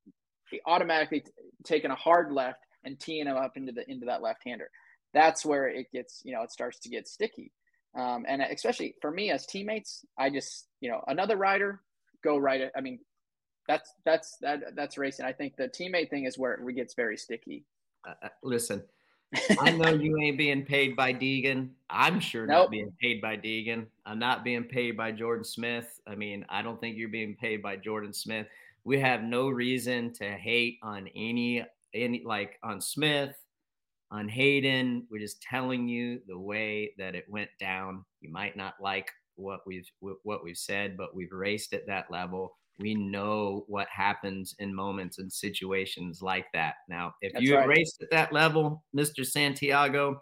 he automatically t- taking a hard left and teeing him up into the into that left-hander. That's where it gets, you know, it starts to get sticky. Um, and especially for me as teammates, I just, you know, another rider, go right at, I mean, that's that's that that's racing. I think the teammate thing is where it gets very sticky. Uh, listen. I know you ain't being paid by Deegan. I'm sure nope. not being paid by Deegan. I'm not being paid by Jordon Smith. I mean, I don't think you're being paid by Jordon Smith. We have no reason to hate on any, any like on Smith, on Haiden. We're just telling you the way that it went down. You might not like what we've what we've said, but we've raced at that level. We know what happens in moments and situations like that. Now, if That's you right. raced at that level, Mister Santiago,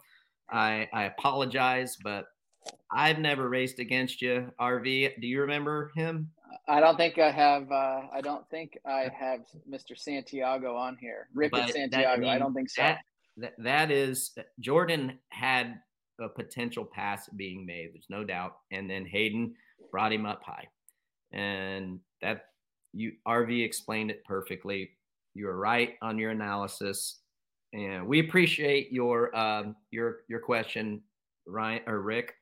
I, I apologize, but I've never raced against you. R V, do you remember him? I don't think I have. Uh, I don't think I have Mister Santiago on here. Rick and Santiago. Means, I don't think so. That, that, that is Jordon had a potential pass being made. There's no doubt. And then Haiden brought him up high. And that you R V explained it perfectly. You were right on your analysis, and we appreciate your um, your your question, Ryan or Rick.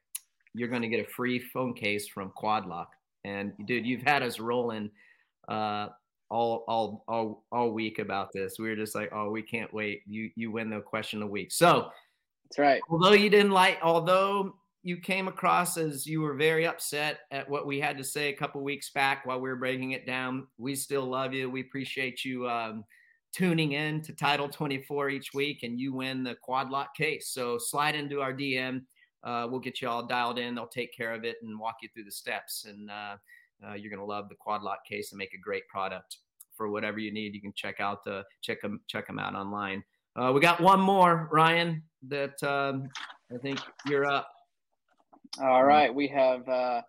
You're going to get a free phone case from Quad Lock, and dude, you've had us rolling uh, all all all all week about this. We were just like, oh, we can't wait. You you win the question of the week. So that's right. Although you didn't like, although. You came across as you were very upset at what we had to say a couple weeks back while we were breaking it down. We still love you. We appreciate you um, tuning in to Title twenty-four each week, and you win the Quad Lock case. So slide into our D M. Uh, we'll get you all dialed in. They'll take care of it and walk you through the steps. And uh, uh, you're going to love the Quad Lock case and make a great product for whatever you need. You can check out the, check them, check them out online. Uh, we got one more, Ryan, that um, I think you're up. All right, we have. Uh,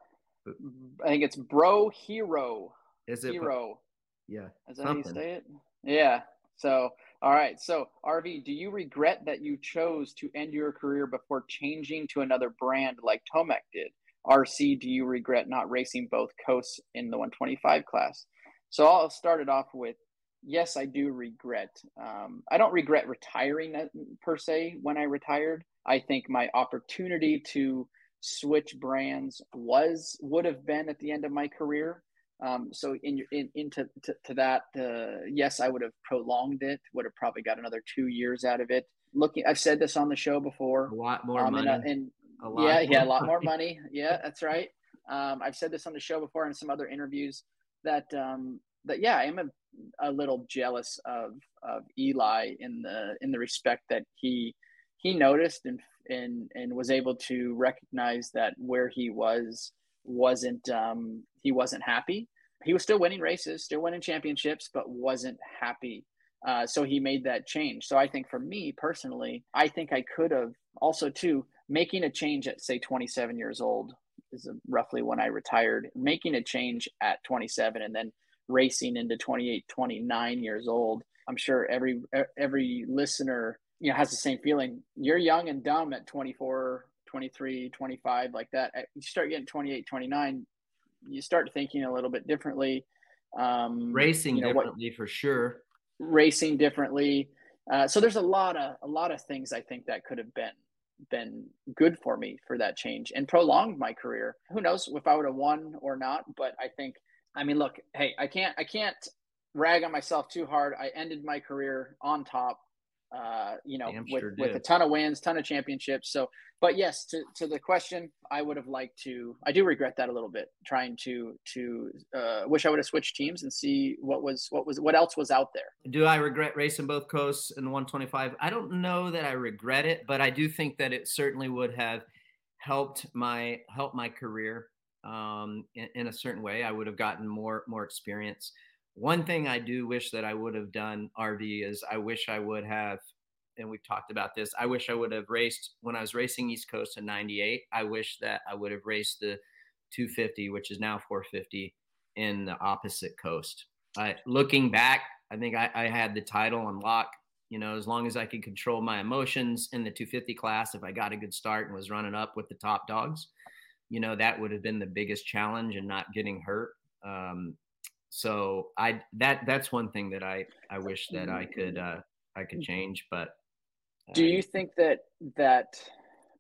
I think it's Bro Hero. Is it Hero? Yeah. Is that something. How you say it? Yeah. So, all right. So, R V, do you regret that you chose to end your career before changing to another brand like Tomac did? R C, do you regret not racing both coasts in the one twenty-five class? So, I'll start it off with yes, I do regret. Um, I don't regret retiring per se. When I retired, I think my opportunity to switch brands was would have been at the end of my career. Um, so in in into to, to that, uh, yes, I would have prolonged it. Would have probably got another two years out of it. Looking, I've said this on the show before. A lot more um, money. And, and a lot yeah, yeah, a lot more money. Yeah, that's right. Um, I've said this on the show before and some other interviews that um, that yeah, I am a, a little jealous of of Eli in the in the respect that he he noticed and. and and was able to recognize that where he was wasn't um he wasn't happy. He was still winning races, still winning championships, but wasn't happy, uh so he made that change. So I think for me personally, I think I could have also too, making a change at say twenty-seven years old is roughly when I retired, making a change at twenty-seven and then racing into twenty-eight, twenty-nine years old. I'm sure every every listener, you know, has the same feeling. You're young and dumb at 24, twenty-three, twenty-five, like that. You start getting twenty-eight, twenty-nine, you start thinking a little bit differently. Um, racing you know, differently what, for sure. Racing differently. Uh, so there's a lot of a lot of things I think that could have been been good for me for that change and prolonged my career. Who knows if I would have won or not? But I think, I mean, look, hey, I can't I can't rag on myself too hard. I ended my career on top. Uh, you know, sure with, with a ton of wins, ton of championships. So, but yes, to, to the question, I would have liked to, I do regret that a little bit, trying to, to, uh, wish I would have switched teams and see what was, what was, what else was out there. Do I regret racing both coasts in one twenty-five? I don't know that I regret it, but I do think that it certainly would have helped my, helped my career, um, in, in a certain way. I would have gotten more, more experience. One thing I do wish that I would have done, R V, is I wish I would have, and we've talked about this, I wish I would have raced, when I was racing East Coast in ninety-eight, I wish that I would have raced the two fifty, which is now four fifty, in the opposite coast. I, looking back, I think I, I had the title on lock, you know, as long as I could control my emotions in the two fifty class, if I got a good start and was running up with the top dogs, you know, that would have been the biggest challenge and not getting hurt. Um, So I, that, that's one thing that I, I wish that I could, uh, I could change, but. Uh, do you think that, that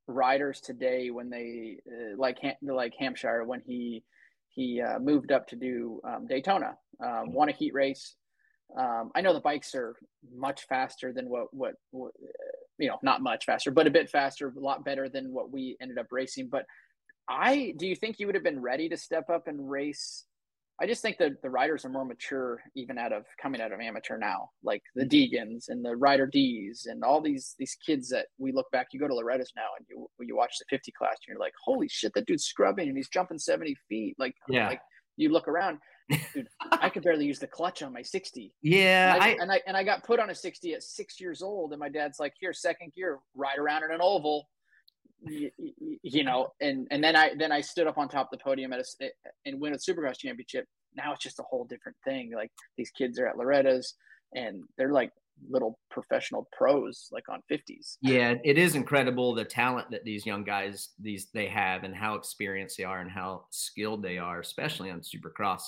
riders today, when they, uh, like, like Hampshire, when he, he, uh, moved up to do, um, Daytona, um, won a heat race. Um, I know the bikes are much faster than what, what, what, you know, not much faster, but a bit faster, a lot better than what we ended up racing. But I, do you think you would have been ready to step up and race? I just think that the riders are more mature, even out of coming out of amateur now, like the Deegans and the Rider D's and all these, these kids that we look back, you go to Loretta's now and you, you watch the fifty class and you're like, holy shit, that dude's scrubbing and he's jumping seventy feet. Like, yeah. Like you look around, dude, I could barely use the clutch on my sixty. Yeah. And I, I, and I, and I got put on a sixty at six years old and my dad's like, here, second gear, ride around in an oval. You, you know, and, and then I then I stood up on top of the podium at a, and win a Supercross championship. Now it's just a whole different thing. Like these kids are at Loretta's and they're like little professional pros, like on fifties. Yeah, it is incredible the talent that these young guys these they have and how experienced they are and how skilled they are, especially on Supercross.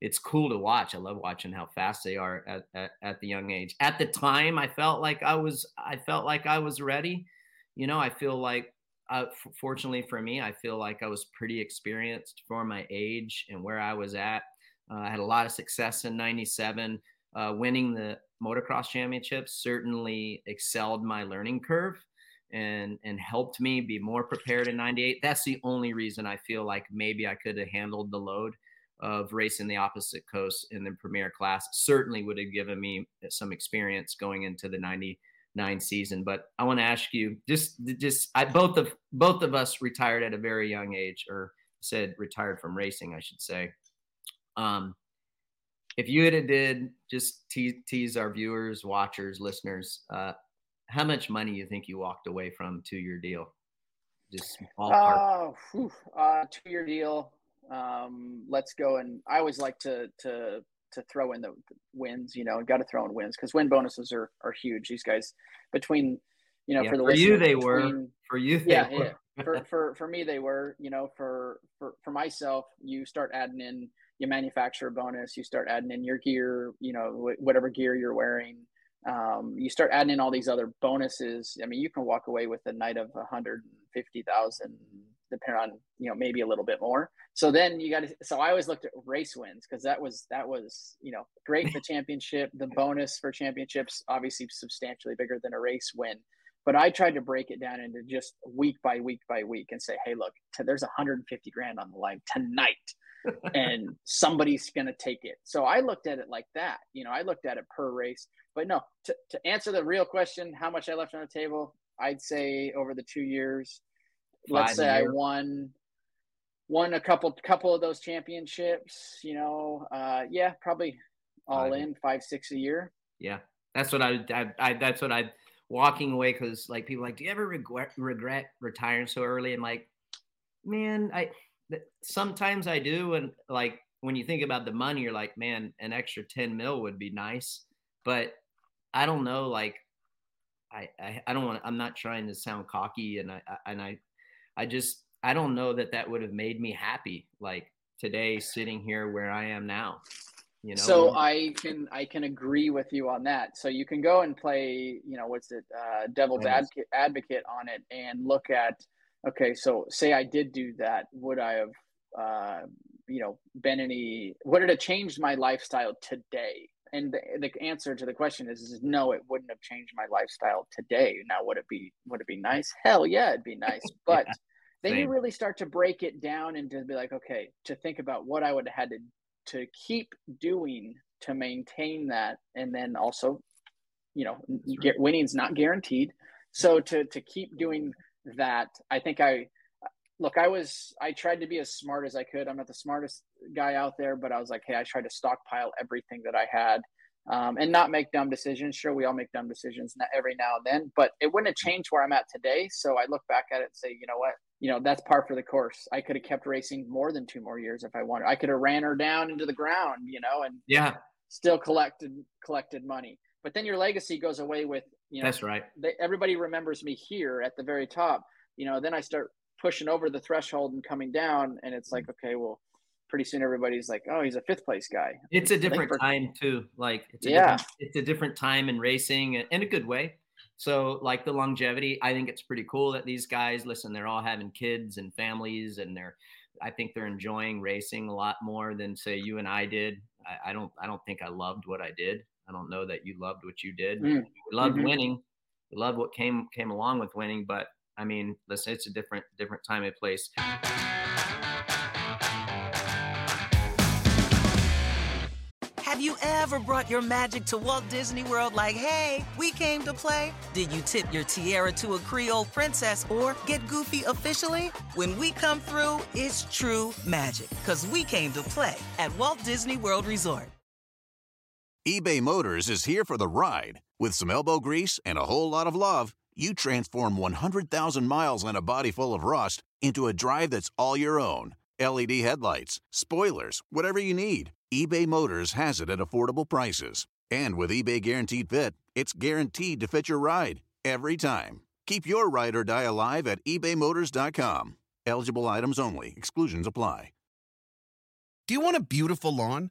It's cool to watch. I love watching how fast they are at, at, at the young age. At the time, I felt like I was I felt like I was ready. You know, I feel like. Uh, f- fortunately for me, I feel like I was pretty experienced for my age and where I was at. Uh, I had a lot of success in ninety-seven. Uh, winning the motocross championship certainly excelled my learning curve and, and helped me be more prepared in ninety-eight. That's the only reason I feel like maybe I could have handled the load of racing the opposite coast in the premier class. Certainly would have given me some experience going into the ninety-nine season. But I want to ask you, just just I both of both of us retired at a very young age, or said retired from racing, I should say. Um, if you had did just te- tease our viewers, watchers, listeners, uh, how much money you think you walked away from two year deal? Just ballpark. Oh, uh, two year deal. Um, let's go, and I always like to to. to throw in the wins, you know, and got to throw in wins because win bonuses are, are huge. These guys between, you know, yeah, for the for you, they between, were for you. They yeah, were. yeah. For, for, for me, they were, you know, for, for, for myself, you start adding in your manufacturer bonus, you start adding in your gear, you know, wh- whatever gear you're wearing. Um, you start adding in all these other bonuses. I mean, you can walk away with a night of one hundred fifty thousand, depending on, you know, maybe a little bit more. So then you got to, so I always looked at race wins because that was, that was, you know, great for championship. The bonus for championships, obviously substantially bigger than a race win. But I tried to break it down into just week by week by week and say, hey, look, t- there's one hundred fifty grand on the line tonight and somebody's going to take it. So I looked at it like that. You know, I looked at it per race. But no, to, to answer the real question, how much I left on the table, I'd say over the two years, let's Five say years. I won won a couple couple of those championships, you know, uh, yeah, probably all Five. in five, six a year. Yeah, that's what I, I, I that's what I walking away because like people are like, do you ever regret regret retiring so early? And like, man, I th- sometimes I do. And like when you think about the money, you're like, man, an extra ten mil would be nice. But I don't know, like, I, I, I don't want to, I'm not trying to sound cocky and I, I, and I, I just, I don't know that that would have made me happy, like today sitting here where I am now. You know? So I can I can agree with you on that. So you can go and play, you know, what's it, uh, devil's advocate, advocate on it and look at, okay, so say I did do that, would I have, uh, you know, been any, would it have changed my lifestyle today? And the, the answer to the question is, is no, it wouldn't have changed my lifestyle today. Now, would it be would it be nice? Hell yeah, it'd be nice. But yeah, then you really start to break it down and to be like, okay, to think about what I would have had to to keep doing to maintain that. And then also, you know, you get, winning's not guaranteed. So to, to keep doing that, I think I, look, I was, I tried to be as smart as I could. I'm not the smartest guy out there, but I was like, hey, I tried to stockpile everything that I had, um, and not make dumb decisions. Sure, we all make dumb decisions every now and then, but it wouldn't have changed where I'm at today. So I look back at it and say, you know what? You know, that's par for the course. I could have kept racing more than two more years if I wanted. I could have ran her down into the ground, you know, and yeah, still collected collected money. But then your legacy goes away with, you know, that's right. They, everybody remembers me here at the very top. You know, then I start pushing over the threshold and coming down, and it's like, okay, well, pretty soon everybody's like, oh, he's a fifth place guy. It's a different for- time too. Like, it's a yeah, it's a different time in racing, in a good way. So like the longevity, I think it's pretty cool that these guys, listen, they're all having kids and families, and they're, I think they're enjoying racing a lot more than say you and I did. I, I don't, I don't think I loved what I did. I don't know that you loved what you did. Mm. We loved mm-hmm. winning. We loved what came, came along with winning, but I mean, listen, it's a different, different time and place. Have you ever brought your magic to Walt Disney World? Like, hey, we came to play? Did you tip your tiara to a Creole princess or get goofy officially? When we come through, it's true magic, because we came to play at Walt Disney World Resort. eBay Motors is here for the ride. With some elbow grease and a whole lot of love, you transform one hundred thousand miles and a body full of rust into a drive that's all your own. L E D headlights, spoilers, whatever you need. eBay Motors has it at affordable prices. And with eBay Guaranteed Fit, it's guaranteed to fit your ride every time. Keep your ride or die alive at ebay motors dot com. Eligible items only. Exclusions apply. Do you want a beautiful lawn?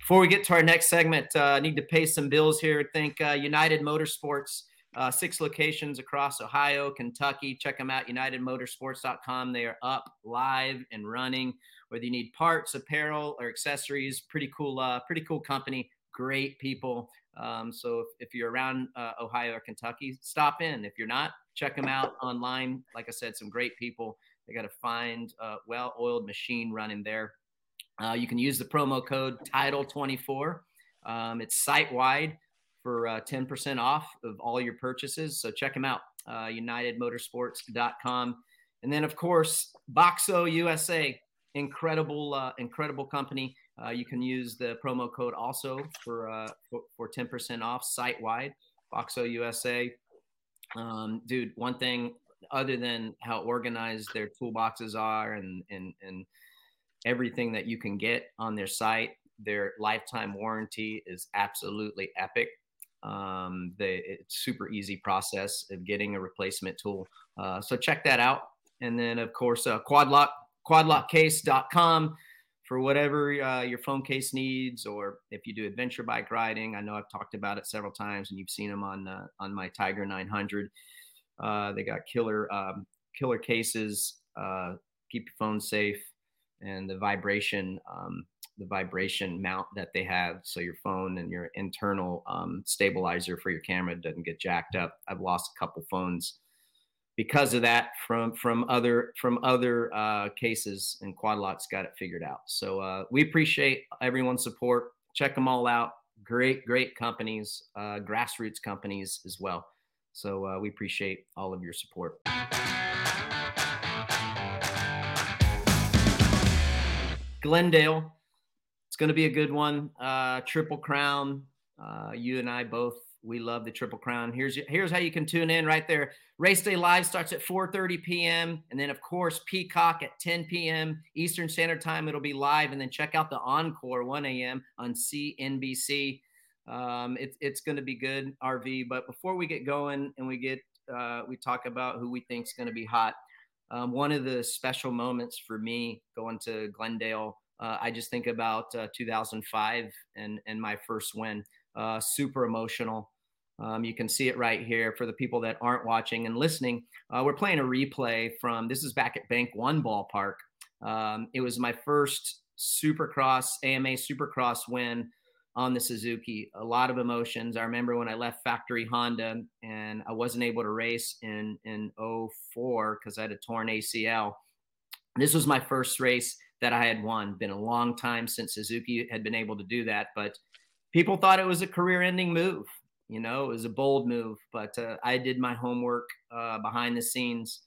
Before we get to our next segment, I uh, need to pay some bills here. Thank uh, United Motorsports, uh, six locations across Ohio, Kentucky. Check them out, united motorsports dot com. They are up, live, and running. Whether you need parts, apparel, or accessories, pretty cool, uh, pretty cool company. Great people. Um, so if, if you're around uh, Ohio or Kentucky, stop in. If you're not, check them out online. Like I said, some great people. They got a fine, uh, well-oiled machine running there. Uh, you can use the promo code title twenty-four. Um, it's site-wide for uh, ten percent off of all your purchases. So check them out, uh, united motorsports dot com. And then, of course, Boxo U S A, incredible uh, incredible company. Uh, you can use the promo code also for uh, for, for ten percent off site-wide, Boxo U S A. Um, dude, one thing other than how organized their toolboxes are and and and everything that you can get on their site, their lifetime warranty is absolutely epic. Um, they, it's super easy process of getting a replacement tool. Uh, so check that out. And then, of course, uh, Quad Lock, quad lock case dot com for whatever uh, your phone case needs, or if you do adventure bike riding. I know I've talked about it several times, and you've seen them on uh, on my Tiger nine hundred. Uh, they got killer um, killer cases. Uh, keep your phone safe. And the vibration, um, the vibration mount that they have, so your phone and your internal um, stabilizer for your camera doesn't get jacked up. I've lost a couple phones because of that from from other from other uh, cases, and Quad Lock's got it figured out. So uh, we appreciate everyone's support. Check them all out. Great, great companies, uh, grassroots companies as well. So uh, we appreciate all of your support. Glendale. It's going to be a good one. Uh, Triple Crown. Uh, you and I both, we love the Triple Crown. Here's here's how you can tune in right there. Race Day Live starts at four thirty p.m. And then, of course, Peacock at ten p.m. Eastern Standard Time. It'll be live. And then check out the Encore, one a.m. on C N B C. Um, it, it's going to be good, R V. But before we get going and we get uh, we talk about who we think is going to be hot, um, one of the special moments for me going to Glendale, uh, I just think about uh, two thousand five and, and my first win. Uh, super emotional. Um, you can see it right here for the people that aren't watching and listening. Uh, we're playing a replay from, this is back at Bank One Ballpark. Um, it was my first Supercross, A M A Supercross win on the Suzuki. A lot of emotions. I remember when I left Factory Honda and I wasn't able to race in, in oh four because I had a torn A C L. This was my first race that I had won. Been a long time since Suzuki had been able to do that, but people thought it was a career-ending move. You know, it was a bold move, but uh, I did my homework uh, behind the scenes.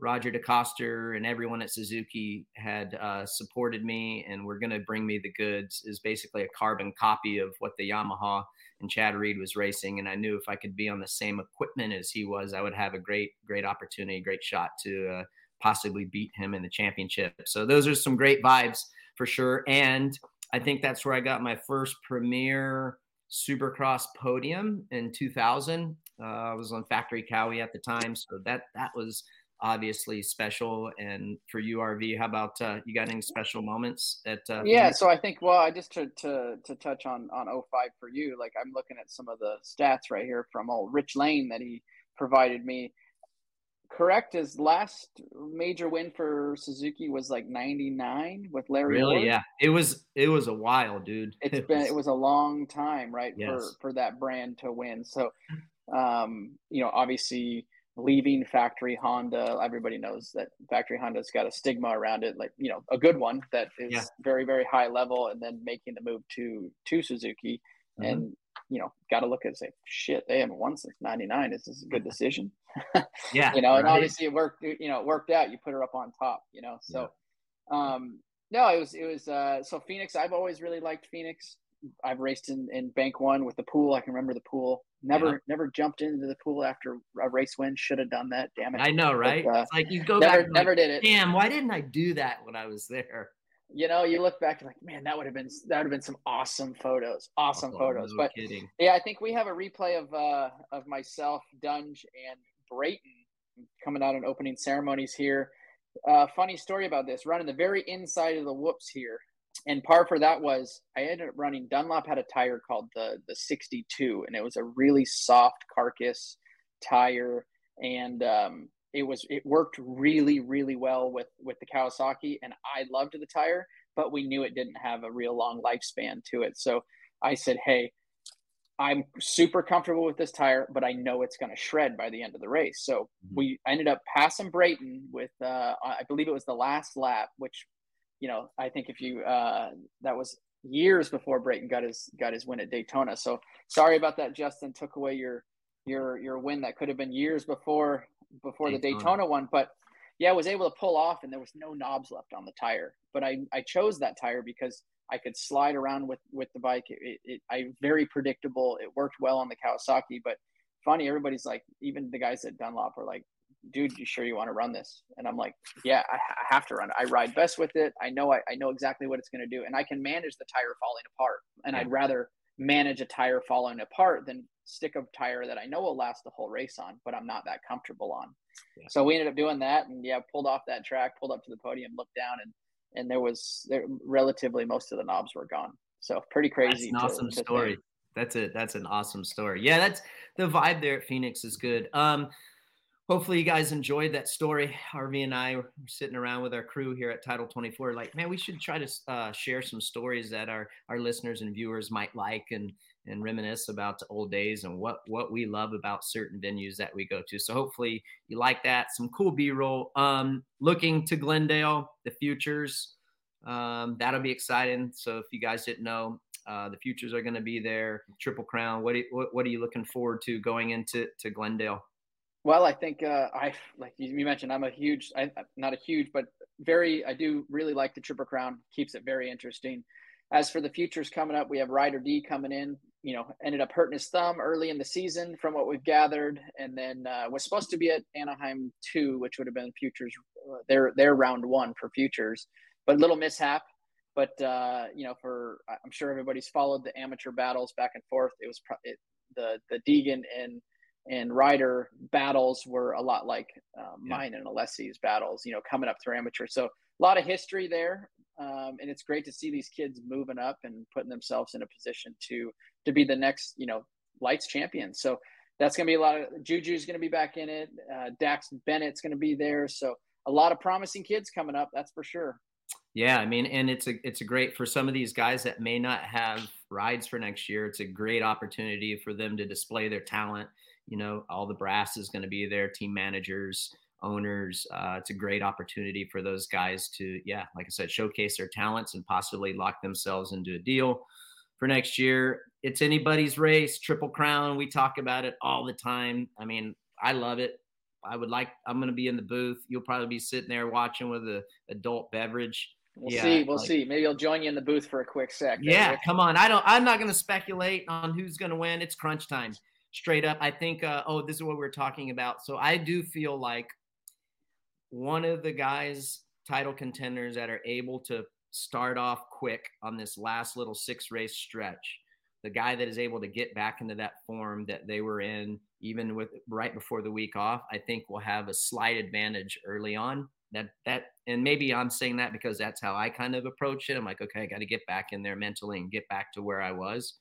Roger DeCoster and everyone at Suzuki had uh, supported me and were going to bring me the goods. Is basically a carbon copy of what the Yamaha and Chad Reed was racing. And I knew if I could be on the same equipment as he was, I would have a great, great opportunity, great shot to uh, possibly beat him in the championship. So those are some great vibes for sure. And I think that's where I got my first premier Supercross podium in two thousand. Uh, I was on Factory Cowie at the time. So that, that was obviously special. And for you, R V, how about, uh, you got any special moments at, uh, yeah. So I think, well, I just to, to, to touch on, on oh five for you, like I'm looking at some of the stats right here from old Rich Lane that he provided me. Correct. His last major win for Suzuki was like ninety-nine with Larry. Really? Ward. Yeah. It was, it was a while, dude. It's it been, was... it was a long time, right. Yes. For, for that brand to win. So, um, you know, obviously leaving Factory Honda, everybody knows that Factory Honda's got a stigma around it. Like, you know, a good one that is yeah. very, very high level, and then making the move to, to Suzuki mm-hmm. and, you know, got to look at it and say, shit, they haven't won since ninety-nine. This is a good decision. Yeah. You know, and right. obviously it worked, you know, it worked out. You put her up on top, you know? So, yeah. um, no, it was, it was, uh, so Phoenix, I've always really liked Phoenix. I've raced in, in Bank One with the pool. I can remember the pool. Never, yeah. never jumped into the pool after a race win. Should have done that. Damn it. I know. Right. But, uh, it's like you go never, back, never like, did it. Damn. Why didn't I do that when I was there? You know, you look back and like, man, that would have been that would have been some awesome photos, awesome oh, photos. No but kidding. Yeah, I think we have a replay of uh, of myself, Dunge, and Brayton coming out on opening ceremonies here. Uh, funny story about this: running the very inside of the whoops here, and par for that was I ended up running. Dunlop had a tire called the the sixty-two, and it was a really soft carcass tire, and um, It was it worked really, really well with, with the Kawasaki, and I loved the tire, but we knew it didn't have a real long lifespan to it. So I said, hey, I'm super comfortable with this tire, but I know it's going to shred by the end of the race. So mm-hmm. we ended up passing Brayton with, uh, I believe it was the last lap, which, you know, I think if you, uh, that was years before Brayton got his, got his win at Daytona. So sorry about that, Justin, took away your, your, your win that could have been years before before Daytona. the Daytona one, but yeah, I was able to pull off and there was no knobs left on the tire, but I, I chose that tire because I could slide around with, with the bike. It, it, it I very predictable. It worked well on the Kawasaki, but funny, everybody's like, even the guys at Dunlop were like, dude, you sure you want to run this? And I'm like, yeah, I, I have to run it. I ride best with it. I know, I, I know exactly what it's going to do. And I can manage the tire falling apart. And yeah. I'd rather manage a tire falling apart than stick of tire that I know will last the whole race on, but I'm not that comfortable on. Yeah. So we ended up doing that, and yeah, pulled off that track, pulled up to the podium, looked down, and and there was there, relatively most of the knobs were gone. So pretty crazy. That's an awesome to, to story. Think. That's it. That's an awesome story. Yeah, that's the vibe there at Phoenix is good. Um, hopefully you guys enjoyed that story. R V and I were sitting around with our crew here at Title twenty-four, like, man, we should try to uh, share some stories that our our listeners and viewers might like, and. and reminisce about the old days and what, what we love about certain venues that we go to. So hopefully you like that. Some cool B-roll. Um, looking to Glendale, the futures, um, that'll be exciting. So if you guys didn't know, uh, the futures are going to be there. Triple Crown. What, do, what what are you looking forward to going into to Glendale? Well, I think uh, I, like you mentioned, I'm a huge, I, not a huge, but very, I do really like the Triple Crown. Keeps it very interesting. As for the futures coming up, we have Ryder D coming in, you know, ended up hurting his thumb early in the season from what we've gathered. And then uh, was supposed to be at Anaheim two, which would have been futures, uh, their, their round one for futures, but little mishap. But, uh, you know, for, I'm sure everybody's followed the amateur battles back and forth. It was pro- it, the, the Deegan and, and Ryder battles were a lot like uh, mine yeah. and Alessi's battles, you know, coming up through amateur. So a lot of history there. Um, and it's great to see these kids moving up and putting themselves in a position to, to be the next, you know, lights champion. So that's going to be a lot of, Juju's going to be back in it. Uh, Dax Bennett's going to be there. So a lot of promising kids coming up. That's for sure. Yeah. I mean, and it's a, it's a great, for some of these guys that may not have rides for next year, it's a great opportunity for them to display their talent. You know, all the brass is going to be there, team managers, owners. Uh, it's a great opportunity for those guys to, yeah, like I said, showcase their talents and possibly lock themselves into a deal for next year. It's anybody's race, Triple Crown. We talk about it all the time. I mean, I love it. I would like, I'm going to be in the booth. You'll probably be sitting there watching with an adult beverage. We'll yeah, see. We'll like, see. Maybe I'll join you in the booth for a quick sec. Yeah, right? Come on. I don't, I'm not going to speculate on who's going to win. It's crunch time. Straight up. I think, uh, oh, this is what we're talking about. So I do feel like one of the guys, title contenders that are able to start off quick on this last little six race stretch, the guy that is able to get back into that form that they were in, even with right before the week off, I think will have a slight advantage early on. That, that, and maybe I'm saying that because that's how I kind of approach it. I'm like, okay, I got to get back in there mentally and get back to where I was.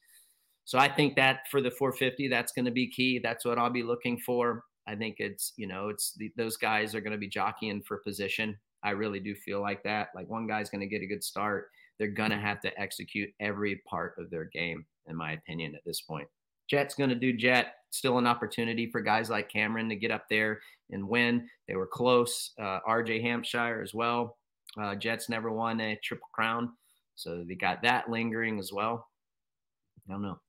So I think that for the four fifty, that's going to be key. That's what I'll be looking for. I think it's, you know, it's the, those guys are going to be jockeying for position. I really do feel like that. Like one guy's going to get a good start. They're going to have to execute every part of their game, in my opinion, at this point. Jet's going to do Jet. Still an opportunity for guys like Cameron to get up there and win. They were close. Uh, R J Hampshire as well. Uh, Jet's never won a Triple Crown. So they got that lingering as well. I don't know.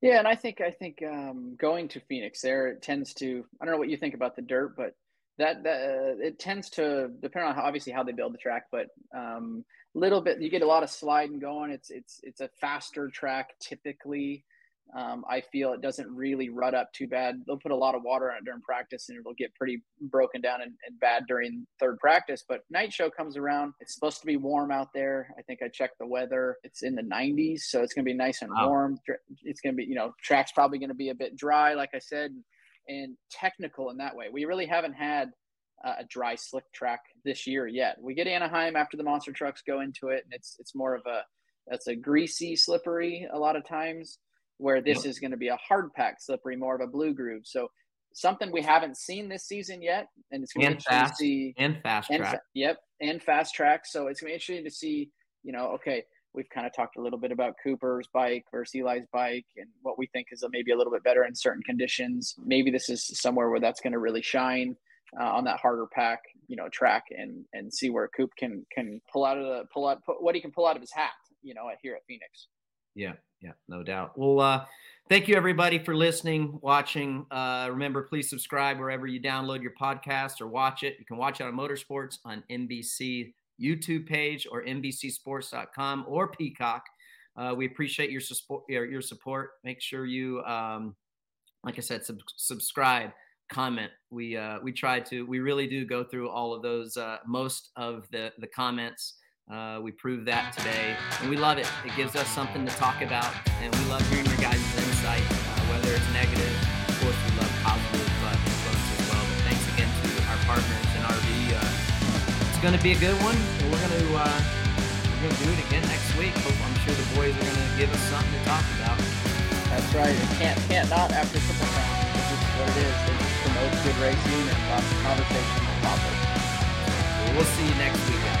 Yeah, and I think I think um, going to Phoenix there, it tends to – I don't know what you think about the dirt, but that, that uh, it tends to depend on how, obviously how they build the track, but a um, little bit – you get a lot of sliding going. It's it's it's a faster track typically. Um, I feel it doesn't really rut up too bad. They'll put a lot of water on it during practice, and it'll get pretty broken down and, and bad during third practice. But night show comes around. It's supposed to be warm out there. I think I checked the weather. It's in the nineties, so it's going to be nice and wow. warm. It's going to be, you know, track's probably going to be a bit dry, like I said, and technical in that way. We really haven't had uh, a dry, slick track this year yet. We get Anaheim after the monster trucks go into it, and it's it's more of a that's a greasy, slippery a lot of times. Where this is going to be a hard pack slippery, more of a blue groove. So something we haven't seen this season yet. And it's going and to be fast, interesting to see. And fast and track. Fa- yep, and fast track. So it's going to be interesting to see, you know, okay, we've kind of talked a little bit about Cooper's bike versus Eli's bike and what we think is a, maybe a little bit better in certain conditions. Maybe this is somewhere where that's going to really shine uh, on that harder pack, you know, track and and see where Coop can can pull out of the – pull out put, what he can pull out of his hat, you know, here at Phoenix. Yeah. Yeah, no doubt. Well, uh, thank you, everybody, for listening, watching. Uh, remember, please subscribe wherever you download your podcast or watch it. You can watch it on Motorsports on N B C YouTube page or N B C sports dot com or Peacock. Uh, we appreciate your, suspo- your support. Make sure you, um, like I said, sub- subscribe, comment. We uh, we try to – we really do go through all of those, uh, most of the, the comments. Uh, we proved that today, and we love it. It gives us something to talk about, and we love hearing your guys' insight, uh, whether it's negative. Of course, we love positive but folks as well. But thanks again to our partners in R V. Uh, it's going to be a good one, and we're going to uh, we're going to do it again next week. I'm sure the boys are going to give us something to talk about. That's right. You can't can't not after Triple Crown. This is what it is. It promotes good racing and lots of conversation on topic. Well, we'll see you next week, guys.